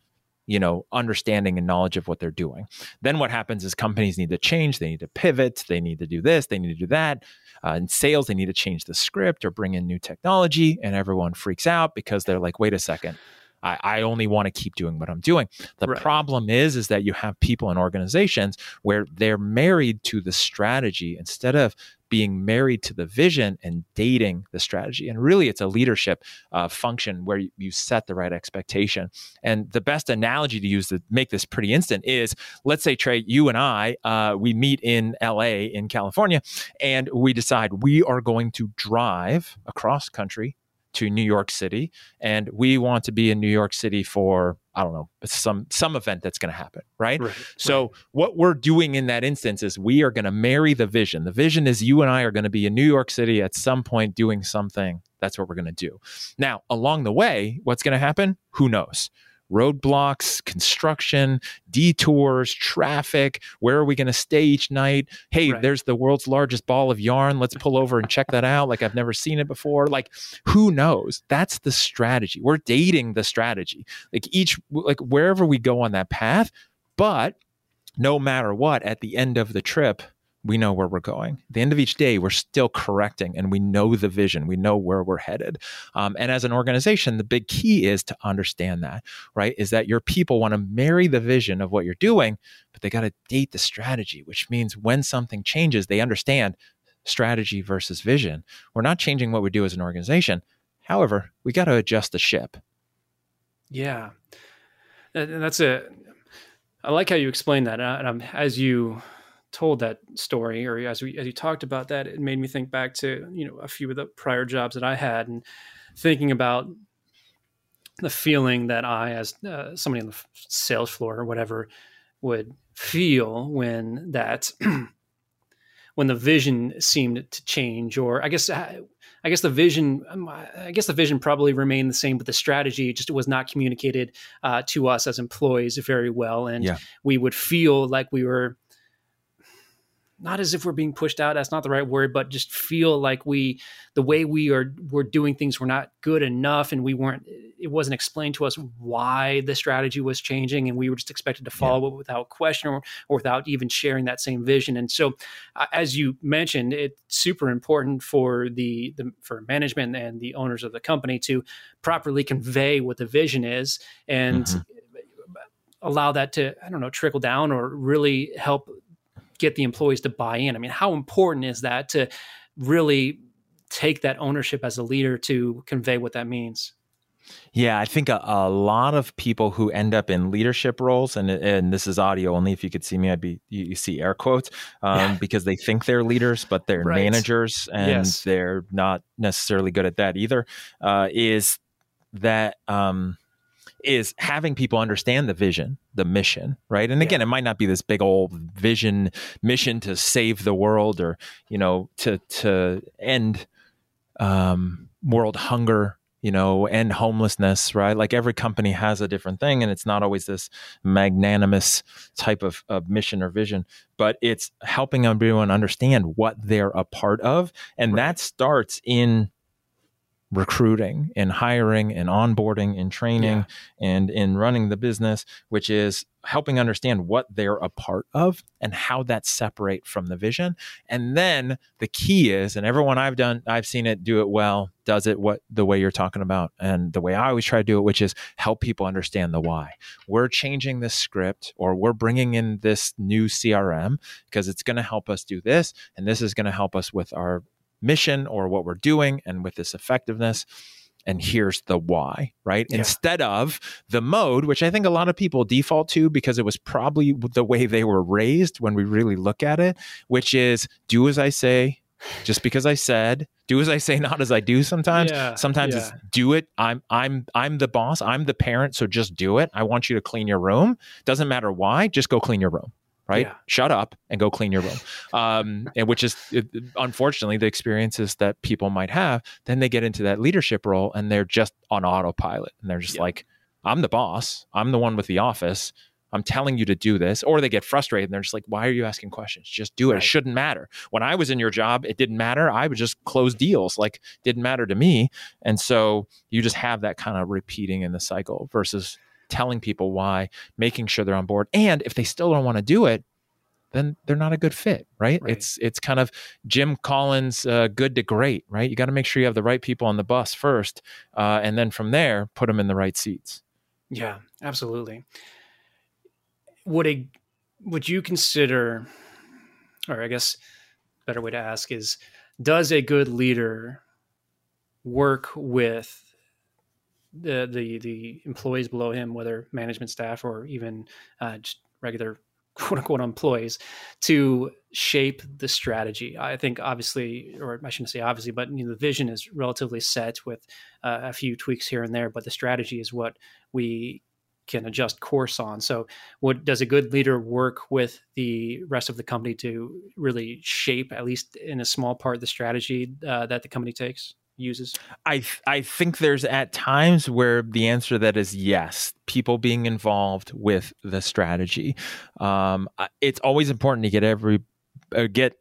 you know, understanding and knowledge of what they're doing. Then what happens is companies need to change. They need to pivot. They need to do this. They need to do that. Uh, in sales, they need to change the script or bring in new technology. And everyone freaks out because they're like, wait a second, I, I only want to keep doing what I'm doing. The right. problem is, is that you have people in organizations where they're married to the strategy instead of being married to the vision and dating the strategy. And really, it's a leadership uh, function where you, you set the right expectation. And the best analogy to use to make this pretty instant is, let's say, Trey, you and I, uh, we meet in L A in California, and we decide we are going to drive across country to New York City, and we want to be in New York City for, I don't know, some some event that's going to happen, right? right so right. What we're doing in that instance is we are going to marry the vision. The vision is you and I are going to be in New York City at some point doing something. That's what we're going to do. Now, along the way, what's going to happen? Who knows? Roadblocks, construction, detours, traffic. Where are we going to stay each night? Hey, right. there's the world's largest ball of yarn. Let's pull over and check that out. Like, I've never seen it before. Like, who knows? That's the strategy. We're dating the strategy. Like each, like wherever we go on that path, but no matter what, at the end of the trip, we know where we're going. At the end of each day, we're still correcting, and we know the vision. We know where we're headed. Um, and as an organization, the big key is to understand that, right? Is that your people want to marry the vision of what you're doing, but they got to date the strategy, which means when something changes, they understand strategy versus vision. We're not changing what we do as an organization. However, we got to adjust the ship. Yeah. And that's a, I like how you explain that. And I'm, as you told that story, or as we as you talked about that, it made me think back to, you know, a few of the prior jobs that I had, and thinking about the feeling that I, as uh, somebody on the sales floor or whatever, would feel when that when the vision seemed to change, or I guess I, I guess the vision I guess the vision probably remained the same, but the strategy just was not communicated uh, to us as employees very well, and yeah. we would feel like we were. Not as if we're being pushed out, that's not the right word, but just feel like we, the way we are, we're doing things, we're not good enough, and we weren't, it wasn't explained to us why the strategy was changing, and we were just expected to follow yeah. it without question, or, or without even sharing that same vision. And so, uh, as you mentioned, it's super important for the, the for management and the owners of the company to properly convey what the vision is, and mm-hmm. allow that to, I don't know, trickle down, or really help get the employees to buy in. I mean, how important is that to really take that ownership as a leader to convey what that means? Yeah, I think a, a lot of people who end up in leadership roles, and and this is audio only. If you could see me, I'd be you, you see air quotes um, yeah. because they think they're leaders, but they're right. managers, and yes. they're not necessarily good at that either. Uh, is that um, is having people understand the vision, the mission, right? And again, yeah. it might not be this big old vision mission to save the world, or, you know, to, to end um, world hunger, you know, end homelessness, right? Like every company has a different thing, and it's not always this magnanimous type of, of mission or vision, but it's helping everyone understand what they're a part of. And right. that starts in recruiting and hiring and onboarding and training yeah. and in running the business, which is helping understand what they're a part of and how that separate from the vision. And then the key is, and everyone I've done, I've seen it do it well, does it what the way you're talking about and the way I always try to do it, which is help people understand the why. We're changing this script or we're bringing in this new C R M because it's going to help us do this. And this is going to help us with our mission or what we're doing and with this effectiveness. And here's the why, right? Yeah. Instead of the mode, which I think a lot of people default to because it was probably the way they were raised when we really look at it, which is do as I say, just because I said, do as I say, not as I do sometimes. Yeah, sometimes yeah. it's do it. I'm I'm I'm the boss. I'm the parent. So just do it. I want you to clean your room. Doesn't matter why. Just go clean your room. Right? Yeah. Shut up and go clean your room. Um, and which is, it, unfortunately, the experiences that people might have. Then they get into that leadership role and they're just on autopilot. And they're just yeah. like, I'm the boss. I'm the one with the office. I'm telling you to do this. Or they get frustrated and they're just like, why are you asking questions? Just do it. Right. It shouldn't matter. When I was in your job, it didn't matter. I would just close deals. Like, didn't matter to me. And so you just have that kind of repeating in the cycle versus telling people why, making sure they're on board. And if they still don't want to do it, then they're not a good fit, right? right. It's it's kind of Jim Collins, uh, good to great, right? You got to make sure you have the right people on the bus first. Uh, and then from there, put them in the right seats. Yeah, absolutely. Would a, would you consider, or I guess a better way to ask is, does a good leader work with the the the employees below him, whether management staff or even uh, just regular quote unquote employees, to shape the strategy? I think obviously, or I shouldn't say obviously, but you know, the vision is relatively set with uh, a few tweaks here and there, but the strategy is what we can adjust course on. So what does a good leader work with the rest of the company to really shape, at least in a small part, the strategy uh, that the company takes? uses? I I think there's at times where the answer to that is yes, people being involved with the strategy. Um, it's always important to get every uh, get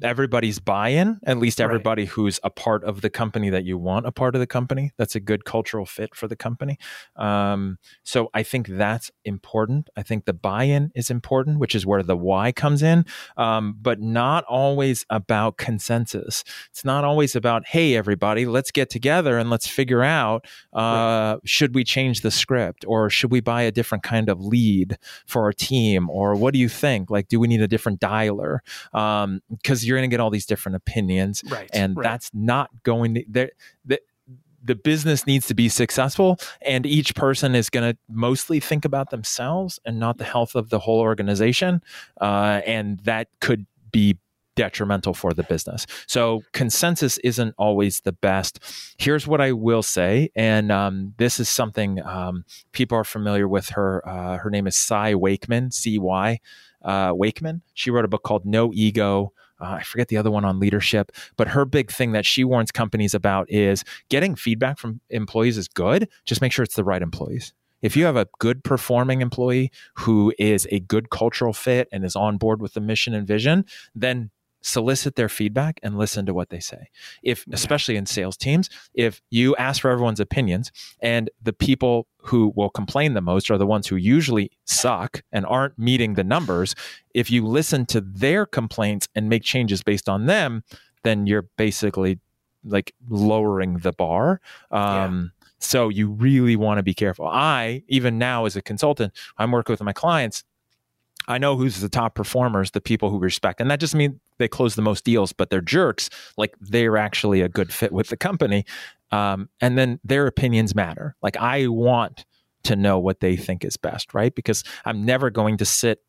everybody's buy-in, at least everybody right. who's a part of the company that you want a part of the company. That's a good cultural fit for the company. Um, so I think that's important. I think the buy-in is important, which is where the why comes in, um, but not always about consensus. It's not always about, hey, everybody, let's get together and let's figure out, uh, right. should we change the script or should we buy a different kind of lead for our team? Or what do you think? Like, do we need a different dialer? Um, 'cause you're You're going to get all these different opinions, right, and right. that's not going to. The, the, the business needs to be successful, and each person is going to mostly think about themselves and not the health of the whole organization, uh, and that could be detrimental for the business. So consensus isn't always the best. Here's what I will say, and um, this is something um, people are familiar with. Her uh, her name is Cy Wakeman, C Y uh, Wakeman. She wrote a book called No Ego. Uh, I forget the other one on leadership, but her big thing that she warns companies about is getting feedback from employees is good. Just make sure it's the right employees. If you have a good performing employee who is a good cultural fit and is on board with the mission and vision, then solicit their feedback and listen to what they say. If, especially in sales teams, if you ask for everyone's opinions and the people who will complain the most are the ones who usually suck and aren't meeting the numbers, if you listen to their complaints and make changes based on them, then you're basically like lowering the bar. Um, yeah. So you really want to be careful. I, even now as a consultant, I'm working with my clients. I know who's the top performers, the people who respect. And that just means they close the most deals, but they're jerks. Like, they're actually a good fit with the company. Um, and then their opinions matter. Like, I want to know what they think is best, right? Because I'm never going to sit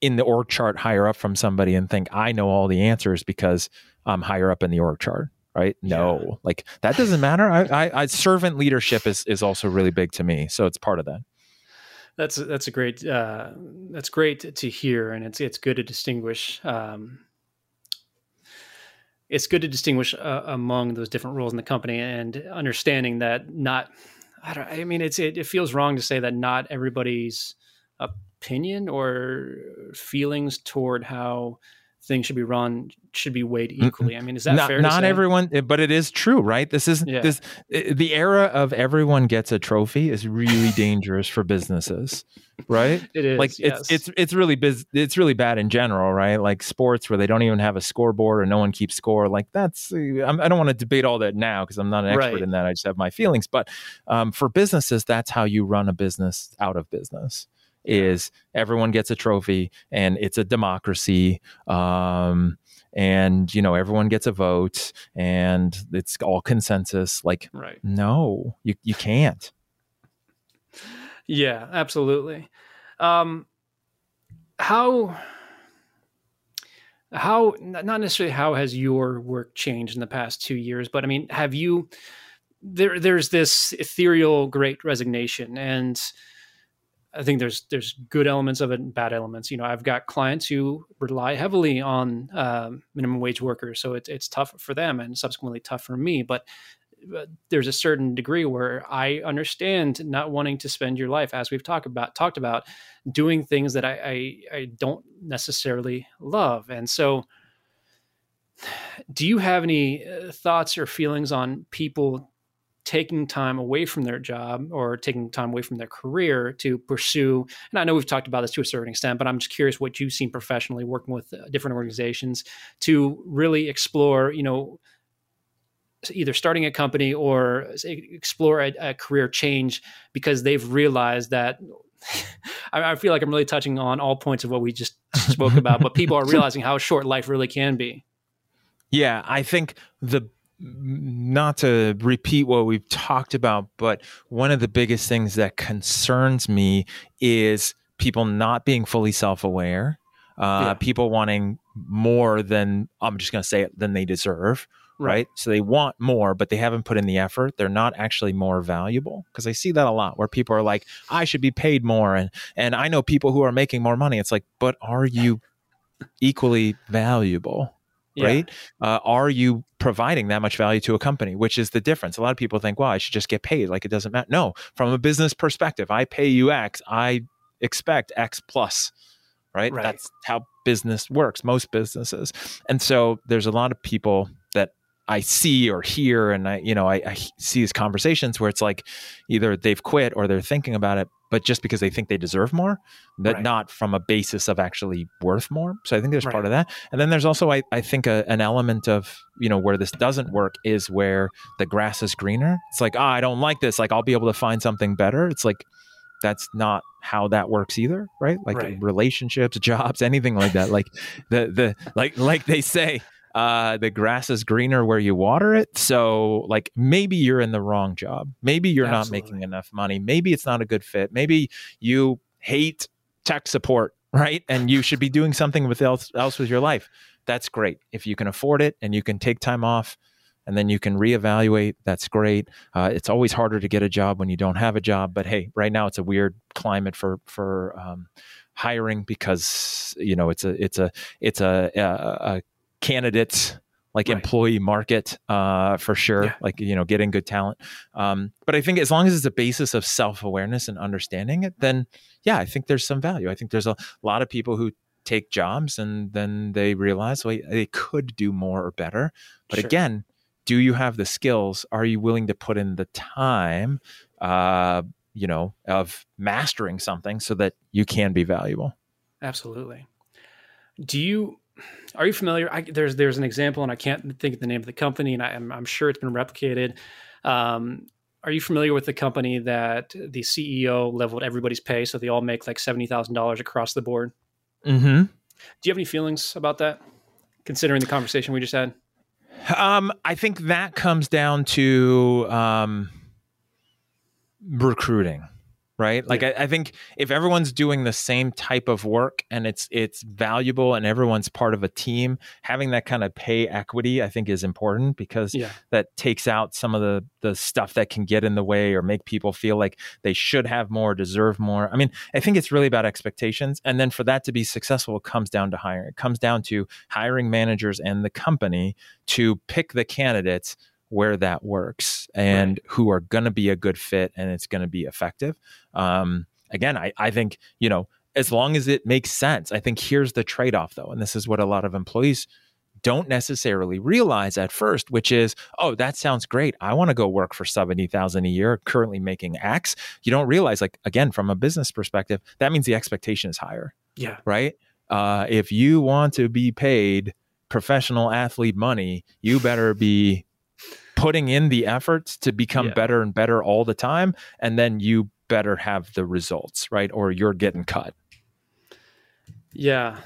in the org chart higher up from somebody and think I know all the answers because I'm higher up in the org chart. Right? No, yeah. Like, that doesn't matter. I, I, I servant leadership is, is also really big to me. So it's part of that. That's that's a great uh, that's great to hear, and it's it's good to distinguish. Um, it's good to distinguish uh, among those different roles in the company, and understanding that not. I don't. I mean, it's it, it feels wrong to say that not everybody's opinion or feelings toward how things should be run, should be weighed equally. I mean, is that not, fair to not say? Everyone, but it is true, right? This is yeah. this the era of everyone gets a trophy is really dangerous for businesses, right? It is. Like yes. it's it's it's really biz, it's really bad in general, right? Like sports where they don't even have a scoreboard or no one keeps score. Like that's I'm, I don't want to debate all that now because I'm not an expert right. in that. I just have my feelings. But um, for businesses, that's how you run a business out of business. Is everyone gets a trophy and it's a democracy um, and, you know, everyone gets a vote and it's all consensus. Like, right. no, you, you can't. Yeah, absolutely. Um, how, how, not necessarily how has your work changed in the past two years, but I mean, have you, there, there's this ethereal great resignation and I think there's there's good elements of it and bad elements. You know, I've got clients who rely heavily on um, minimum wage workers, so it, it's tough for them and subsequently tough for me. But, but there's a certain degree where I understand not wanting to spend your life, as we've talked about, talked about doing things that I, I, I don't necessarily love. And so do you have any thoughts or feelings on people taking time away from their job or taking time away from their career to pursue? And I know we've talked about this to a certain extent, but I'm just curious what you've seen professionally working with different organizations to really explore, you know, either starting a company or explore a, a career change because they've realized that I, I feel like I'm really touching on all points of what we just spoke about, but people are realizing how short life really can be. Yeah. I think the not to repeat what we've talked about, but one of the biggest things that concerns me is people not being fully self-aware, uh, yeah. people wanting more than, I'm just going to say it, than they deserve, right. right? So they want more, but they haven't put in the effort. They're not actually more valuable, because I see that a lot where people are like, I should be paid more. And, and I know people who are making more money. It's like, but are you equally valuable? Right? Yeah. Uh, are you providing that much value to a company, which is the difference? A lot of people think, well, I should just get paid. Like it doesn't matter. No, from a business perspective, I pay you X, I expect X plus, right? right? That's how business works, most businesses. And so there's a lot of people that I see or hear, and I, you know, I, I see these conversations where it's like either they've quit or they're thinking about it, but just because they think they deserve more, but right. not from a basis of actually worth more. So I think there's right. part of that. And then there's also, I, I think, a, an element of, you know, where this doesn't work is where the grass is greener. It's like, ah, oh, I don't like this. Like, I'll be able to find something better. It's like, that's not how that works either, right? Like right. relationships, jobs, anything like that. Like the the like like they say, uh, the grass is greener where you water it. So like, maybe you're in the wrong job. Maybe you're Absolutely. not making enough money. Maybe it's not a good fit. Maybe you hate tech support, right? And you should be doing something with else, else with your life. That's great. If you can afford it and you can take time off and then you can reevaluate, that's great. Uh, it's always harder to get a job when you don't have a job, but hey, right now it's a weird climate for, for, um, hiring because, you know, it's a, it's a, it's a, a, a candidates, like right. employee market, uh, for sure. Yeah. Like, you know, getting good talent. Um, but I think as long as it's a basis of self-awareness and understanding it, then yeah, I think there's some value. I think there's a lot of people who take jobs and then they realize, well, they could do more or better. But sure. again, do you have the skills? Are you willing to put in the time, uh, you know, of mastering something so that you can be valuable? Absolutely. Do you, Are you familiar? I, there's there's an example, and I can't think of the name of the company, and I, I'm, I'm sure it's been replicated. Um, are you familiar with the company that the C E O leveled everybody's pay, so they all make like seventy thousand dollars across the board? Mm-hmm. Do you have any feelings about that, considering the conversation we just had? Um, I think that comes down to um, recruiting. Right. Like yeah. I, I think if everyone's doing the same type of work and it's it's valuable and everyone's part of a team, having that kind of pay equity, I think, is important because yeah. that takes out some of the, the stuff that can get in the way or make people feel like they should have more, deserve more. I mean, I think it's really about expectations. And then for that to be successful, it comes down to hiring. It comes down to hiring managers and the company to pick the candidates where that works and right. who are going to be a good fit and it's going to be effective. Um, again, I, I think, you know, as long as it makes sense. I think here's the trade-off though, and this is what a lot of employees don't necessarily realize at first, which is, oh, that sounds great. I want to go work for seventy thousand dollars a year, currently making X. You don't realize, like, again, from a business perspective, that means the expectation is higher. Yeah. Right? Uh, if you want to be paid professional athlete money, you better be putting in the efforts to become yeah. better and better all the time. And then you better have the results, right? Or you're getting cut. Yeah.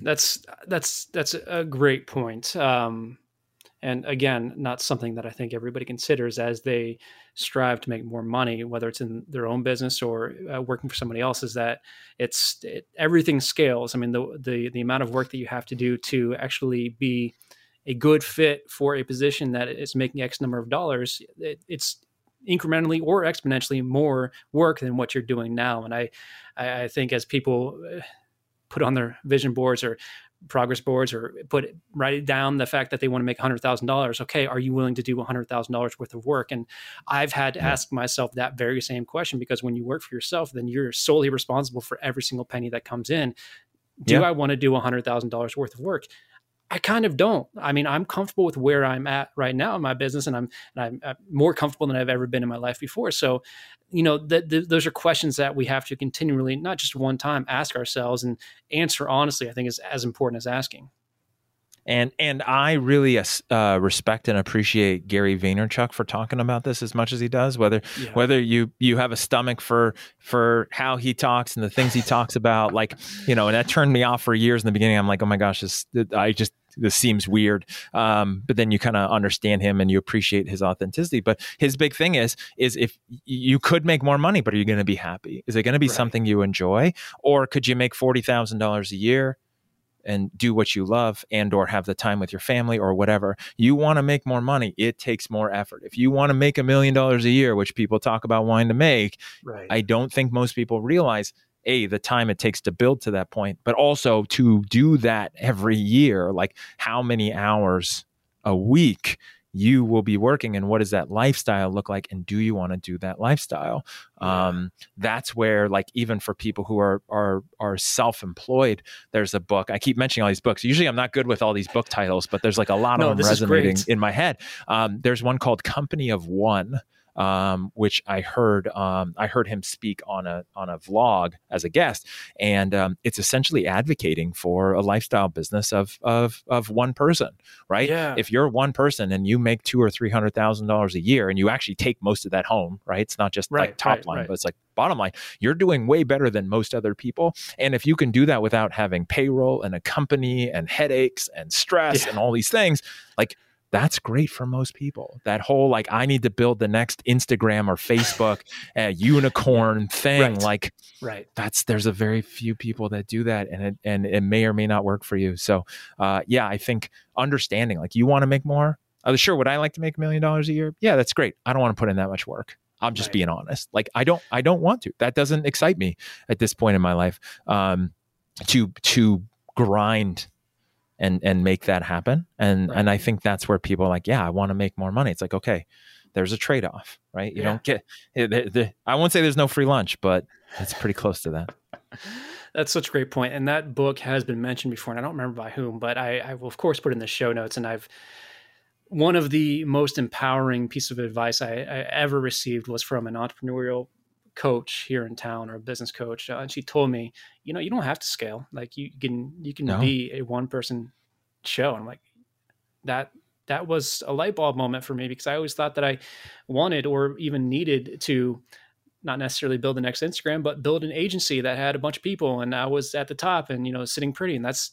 That's, that's, that's a great point. Um, and again, not something that I think everybody considers as they strive to make more money, whether it's in their own business or uh, working for somebody else, is that it's, it, everything scales. I mean, the, the, the amount of work that you have to do to actually be a good fit for a position that is making X number of dollars, it, it's incrementally or exponentially more work than what you're doing now. And I, I, I think as people put on their vision boards or progress boards or put write down the fact that they want to make one hundred thousand dollars. Okay, are you willing to do one hundred thousand dollars worth of work? And I've had to yeah. ask myself that very same question, because when you work for yourself, then you're solely responsible for every single penny that comes in. Do yeah. I want to do one hundred thousand dollars worth of work? I kind of don't. I mean, I'm comfortable with where I'm at right now in my business, and I'm and I'm, I'm more comfortable than I've ever been in my life before. So, you know, th- th- those are questions that we have to continually, not just one time, ask ourselves and answer honestly, I think, is as important as asking. And and I really uh, respect and appreciate Gary Vaynerchuk for talking about this as much as he does. Whether yeah. whether you you have a stomach for for how he talks and the things he talks about, like, you know, and that turned me off for years in the beginning. I'm like, oh my gosh, this I just. This seems weird. Um, but then you kind of understand him and you appreciate his authenticity. But his big thing is, is if you could make more money, but are you going to be happy? Is it going to be right. something you enjoy? Or could you make forty thousand dollars a year and do what you love and or have the time with your family or whatever? You want to make more money. It takes more effort. If you want to make a million dollars a year, which people talk about wanting to make, right. I don't think most people realize A, the time it takes to build to that point, but also to do that every year, like how many hours a week you will be working and what does that lifestyle look like? And do you want to do that lifestyle? Um, that's where, like, even for people who are, are, are self-employed, there's a book. I keep mentioning all these books. Usually I'm not good with all these book titles, but there's like a lot no, of them resonating in my head. Um, there's one called Company of One. Um, which I heard, um, I heard him speak on a on a vlog as a guest, and um, it's essentially advocating for a lifestyle business of of of one person, right? Yeah. If you're one person and you make two or three hundred thousand dollars a year, and you actually take most of that home, right? It's not just right, like top right, line, right. but it's like bottom line. You're doing way better than most other people, and if you can do that without having payroll and a company and headaches and stress yeah. and all these things, like. That's great for most people. That whole, like, I need to build the next Instagram or Facebook uh, unicorn thing. Right. Like, right. That's there's a very few people that do that, and it and it may or may not work for you. So, uh, yeah, I think understanding, like, you want to make more. Oh, sure. Would I like to make a million dollars a year? Yeah, that's great. I don't want to put in that much work. I'm just right. being honest. Like, I don't, I don't want to. That doesn't excite me at this point in my life. Um, to to grind. And and make that happen. And right. and I think that's where people are like, yeah, I want to make more money. It's like, okay, there's a trade-off, right? You yeah. don't get, the, the, I won't say there's no free lunch, but it's pretty close to that. That's such a great point. And that book has been mentioned before, and I don't remember by whom, but I, I will of course put it in the show notes. And I've, one of the most empowering pieces of advice I, I ever received was from an entrepreneurial coach here in town, or a business coach, uh, and she told me, you know, you don't have to scale. Like, you can you can no. be a one person show. And I'm like, that that was a light bulb moment for me, because I always thought that I wanted or even needed to not necessarily build the next Instagram, but build an agency that had a bunch of people and I was at the top and, you know, sitting pretty. And that's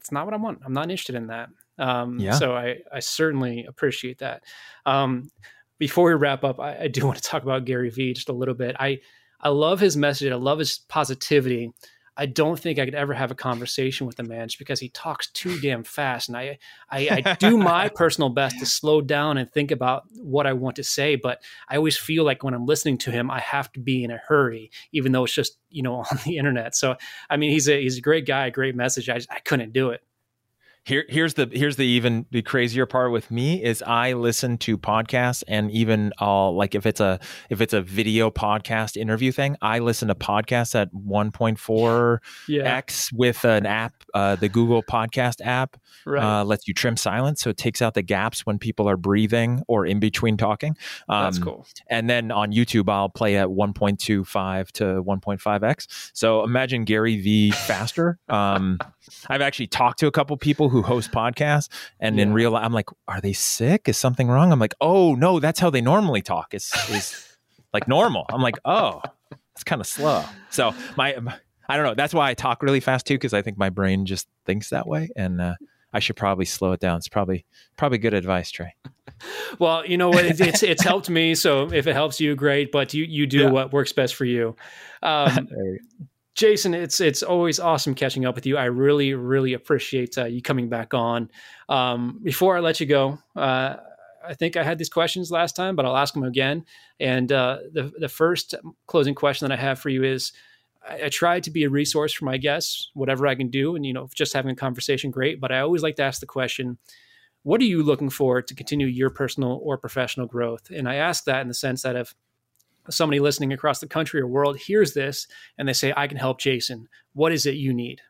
it's not what I want. I'm not interested in that. Um yeah. so I I certainly appreciate that. Um Before we wrap up, I, I do want to talk about Gary Vee just a little bit. I, I love his message. I love his positivity. I don't think I could ever have a conversation with the man just because he talks too damn fast. And I, I, I do my personal best to slow down and think about what I want to say. But I always feel like when I'm listening to him, I have to be in a hurry, even though it's just, you know, on the internet. So, I mean, he's a, he's a great guy, a great message. I just, I couldn't do it. Here, here's the here's the even the crazier part with me is I listen to podcasts, and even uh, like if it's a if it's a video podcast interview thing, I listen to podcasts at one point four x yeah. with an app, uh, the Google Podcast app, right. uh, lets you trim silence, so it takes out the gaps when people are breathing or in between talking. Um, That's cool. And then on YouTube, I'll play at one point two five to one point five x. So imagine Gary V faster. Um, I've actually talked to a couple people who host podcasts, and yeah. in real life, I'm like, are they sick? Is something wrong? I'm like, oh no, that's how they normally talk. It's, it's like normal. I'm like, oh, it's kind of slow. So my, my, I don't know. That's why I talk really fast too, because I think my brain just thinks that way, and uh, I should probably slow it down. It's probably probably good advice, Trey. Well, you know what? It's, it's it's helped me. So if it helps you, great. But you you do yeah. what works best for you. Um, Jason, it's it's always awesome catching up with you. I really, really appreciate uh, you coming back on. Um, before I let you go, uh, I think I had these questions last time, but I'll ask them again. And uh, the the first closing question that I have for you is, I, I try to be a resource for my guests, whatever I can do. And, you know, just having a conversation, great. But I always like to ask the question, what are you looking for to continue your personal or professional growth? And I ask that in the sense that if somebody listening across the country or world hears this and they say, I can help Jason, what is it you need?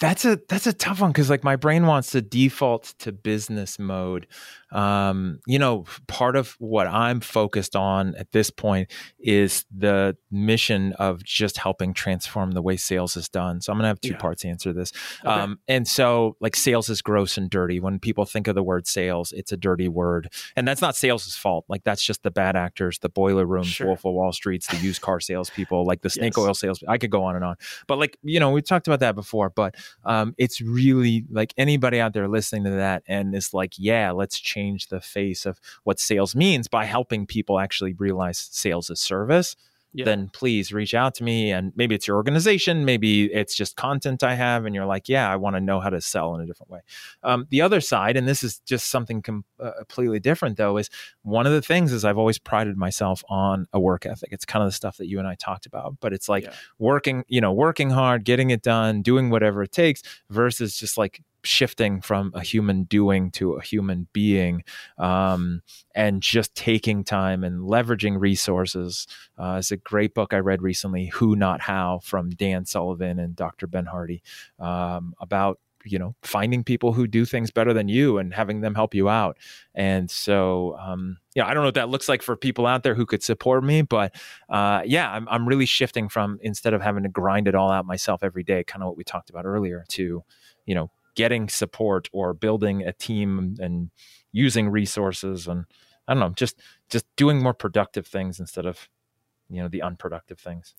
That's a, that's a tough one. Cause like my brain wants to default to business mode. Um, you know, part of what I'm focused on at this point is the mission of just helping transform the way sales is done. So I'm going to have two yeah. parts to answer this. Okay. Um, and so like sales is gross and dirty. When people think of the word sales, it's a dirty word, and that's not sales' fault. Like that's just the bad actors, the boiler room, sure. Wolf of Wall Streets, the used car salespeople, like the snake yes. oil sales. I could go on and on, but like, you know, we talked about that before, but um, it's really like anybody out there listening to that and it's like, yeah, let's change change the face of what sales means by helping people actually realize sales is service, yeah. then please reach out to me. And maybe it's your organization, maybe it's just content I have, and you're like, yeah, I want to know how to sell in a different way. Um, the other side, and this is just something com- uh, completely different though, is one of the things is I've always prided myself on a work ethic. It's kind of the stuff that you and I talked about, but it's like yeah. working, you know, working hard, getting it done, doing whatever it takes versus just like shifting from a human doing to a human being, um, and just taking time and leveraging resources. Uh, it's a great book I read recently, Who Not How, from Dan Sullivan and Doctor Ben Hardy, um, about, you know, finding people who do things better than you and having them help you out. And so, um, you know, I don't know what that looks like for people out there who could support me, but uh, yeah, I'm, I'm really shifting from, instead of having to grind it all out myself every day, kind of what we talked about earlier, to, you know, getting support or building a team and using resources. And I don't know, just, just doing more productive things instead of, you know, the unproductive things.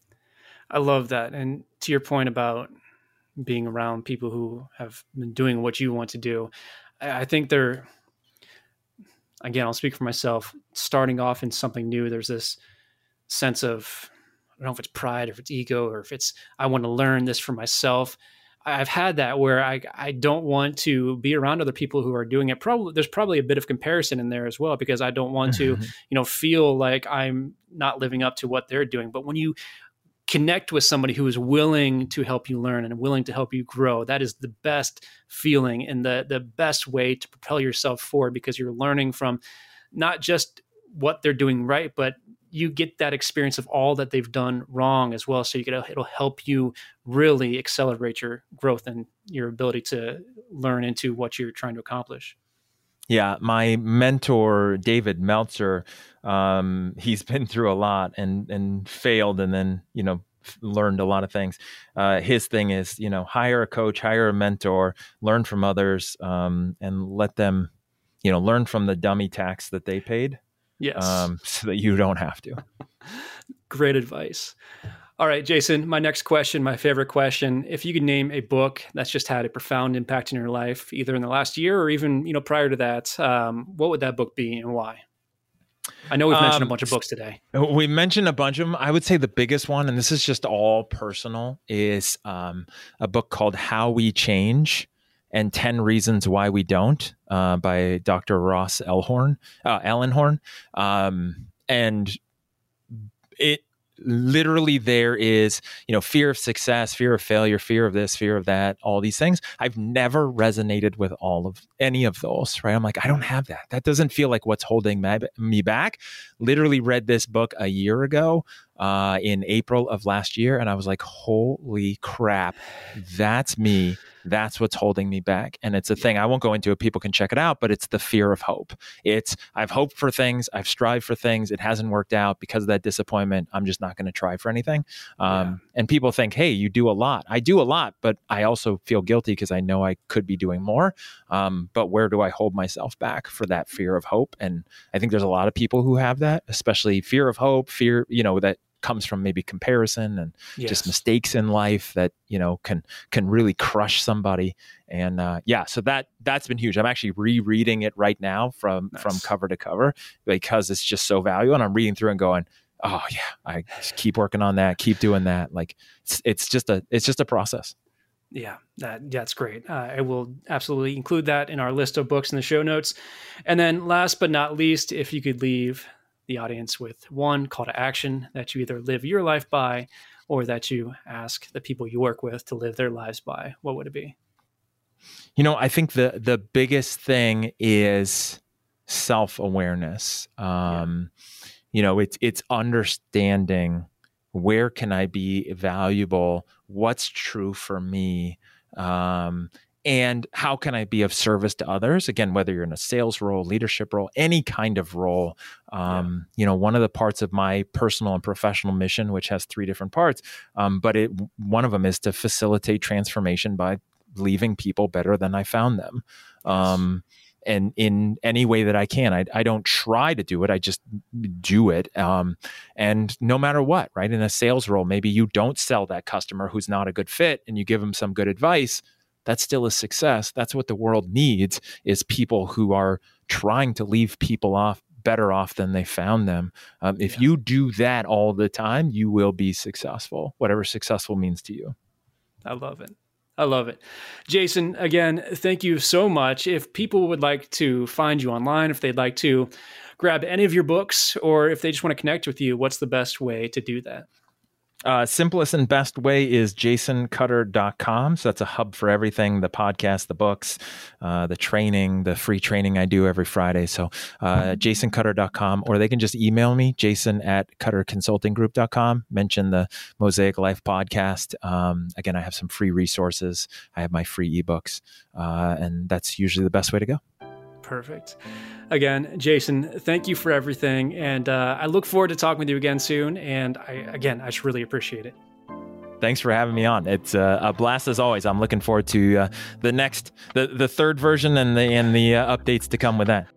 I love that. And to your point about being around people who have been doing what you want to do, I think they're, again, I'll speak for myself, starting off in something new. There's this sense of, I don't know if it's pride or if it's ego or if it's, I want to learn this for myself. I've had that where I, I don't want to be around other people who are doing it. Probably there's probably a bit of comparison in there as well, because I don't want to, you know, feel like I'm not living up to what they're doing. But when you connect with somebody who is willing to help you learn and willing to help you grow, that is the best feeling and the the best way to propel yourself forward, because you're learning from not just what they're doing right, but you get that experience of all that they've done wrong as well. So you can, it'll help you really accelerate your growth and your ability to learn into what you're trying to accomplish. Yeah. My mentor, David Meltzer, um, he's been through a lot and, and failed and then, you know, learned a lot of things. Uh, his thing is, you know, hire a coach, hire a mentor, learn from others, um, and let them, you know, learn from the dummy tax that they paid. Yes. Um, so that you don't have to. Great advice. All right, Jason, my next question, my favorite question. If you could name a book that's just had a profound impact in your life, either in the last year or even, you know, prior to that, um, what would that book be and why? I know we've mentioned um, a bunch of books today. We mentioned a bunch of them. I would say the biggest one, and this is just all personal, is um, a book called How We Change and ten Reasons Why We Don't, uh, by Doctor Ross Elhorn, uh, Elhorn. Um, and it literally there is, you know, fear of success, fear of failure, fear of this, fear of that, all these things. I've never resonated with all of any of those, right? I'm like, I don't have that. That doesn't feel like what's holding my, me back. Literally read this book a year ago uh, in April of last year. And I was like, holy crap, that's me. That's what's holding me back. And it's a thing, I won't go into it. People can check it out, but it's the fear of hope. It's I've hoped for things. I've strived for things. It hasn't worked out because of that disappointment. I'm just not going to try for anything. Um, yeah. And people think, hey, you do a lot. I do a lot, but I also feel guilty because I know I could be doing more. Um, but where do I hold myself back for that fear of hope? And I think there's a lot of people who have that, especially fear of hope, fear, you know, that comes from maybe comparison and yes. just mistakes in life that, you know, can can really crush somebody. And uh, yeah, so that that's been huge. I'm actually rereading it right now from nice. from cover to cover because it's just so valuable. And I'm reading through and going, oh yeah, I just keep working on that, keep doing that. Like it's it's just a it's just a process. Yeah, that that's great. Uh, I will absolutely include that in our list of books in the show notes. And then last but not least, if you could leave the audience with one call to action that you either live your life by or that you ask the people you work with to live their lives by, what would it be? You know, I think the the biggest thing is self-awareness. Um, yeah. You know, it's it's understanding where can I be valuable, what's true for me, um, and how can I be of service to others? Again, whether you're in a sales role, leadership role, any kind of role, um, yeah. you know, one of the parts of my personal and professional mission, which has three different parts, um, but it one of them is to facilitate transformation by leaving people better than I found them. Um, yes. And in any way that I can, I, I don't try to do it. I just do it. Um, and no matter what, right? In a sales role, maybe you don't sell that customer who's not a good fit and you give them some good advice. That's still a success. That's what the world needs is people who are trying to leave people off better off than they found them. Um, if yeah. you do that all the time, you will be successful, whatever successful means to you. I love it. I love it. Jason, again, thank you so much. If people would like to find you online, if they'd like to grab any of your books, or if they just want to connect with you, what's the best way to do that? Uh, simplest and best way is jason cutter dot com. So that's a hub for everything, the podcast, the books, uh, the training, the free training I do every Friday. So uh, jason cutter dot com, or they can just email me, jason at cutter consulting group dot com. Mention the Mosaic Life Podcast. Um, again, I have some free resources. I have my free ebooks, uh, and that's usually the best way to go. Perfect. Again, Jason, thank you for everything. And uh, I look forward to talking with you again soon. And I, again, I just really appreciate it. Thanks for having me on. It's uh, a blast as always. I'm looking forward to uh, the next, the, the third version and the, and the uh, updates to come with that.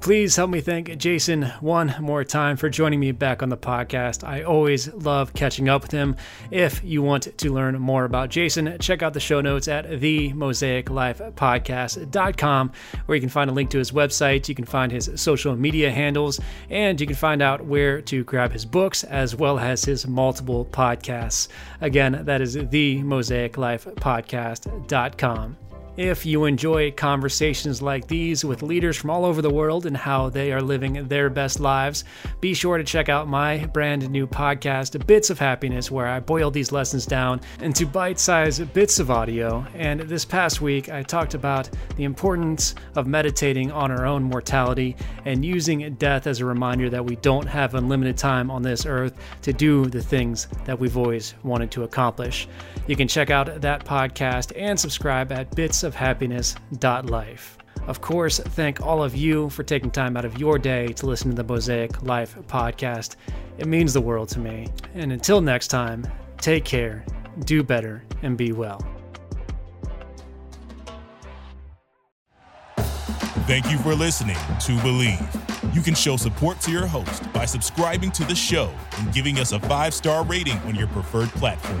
Please help me thank Jason one more time for joining me back on the podcast. I always love catching up with him. If you want to learn more about Jason, check out the show notes at the mosaic life podcast dot com, where you can find a link to his website, you can find his social media handles, and you can find out where to grab his books as well as his multiple podcasts. Again, that is the mosaic life podcast dot com. If you enjoy conversations like these with leaders from all over the world and how they are living their best lives, be sure to check out my brand new podcast, Bits of Happiness, where I boil these lessons down into bite-sized bits of audio. And this past week, I talked about the importance of meditating on our own mortality and using death as a reminder that we don't have unlimited time on this earth to do the things that we've always wanted to accomplish. You can check out that podcast and subscribe at bits of happiness dot life. Of course, thank all of you for taking time out of your day to listen to the Mosaic Life Podcast. It means the world to me. And until next time, take care, do better, and be well. Thank you for listening to Believe. You can show support to your host by subscribing to the show and giving us a five-star rating on your preferred platform.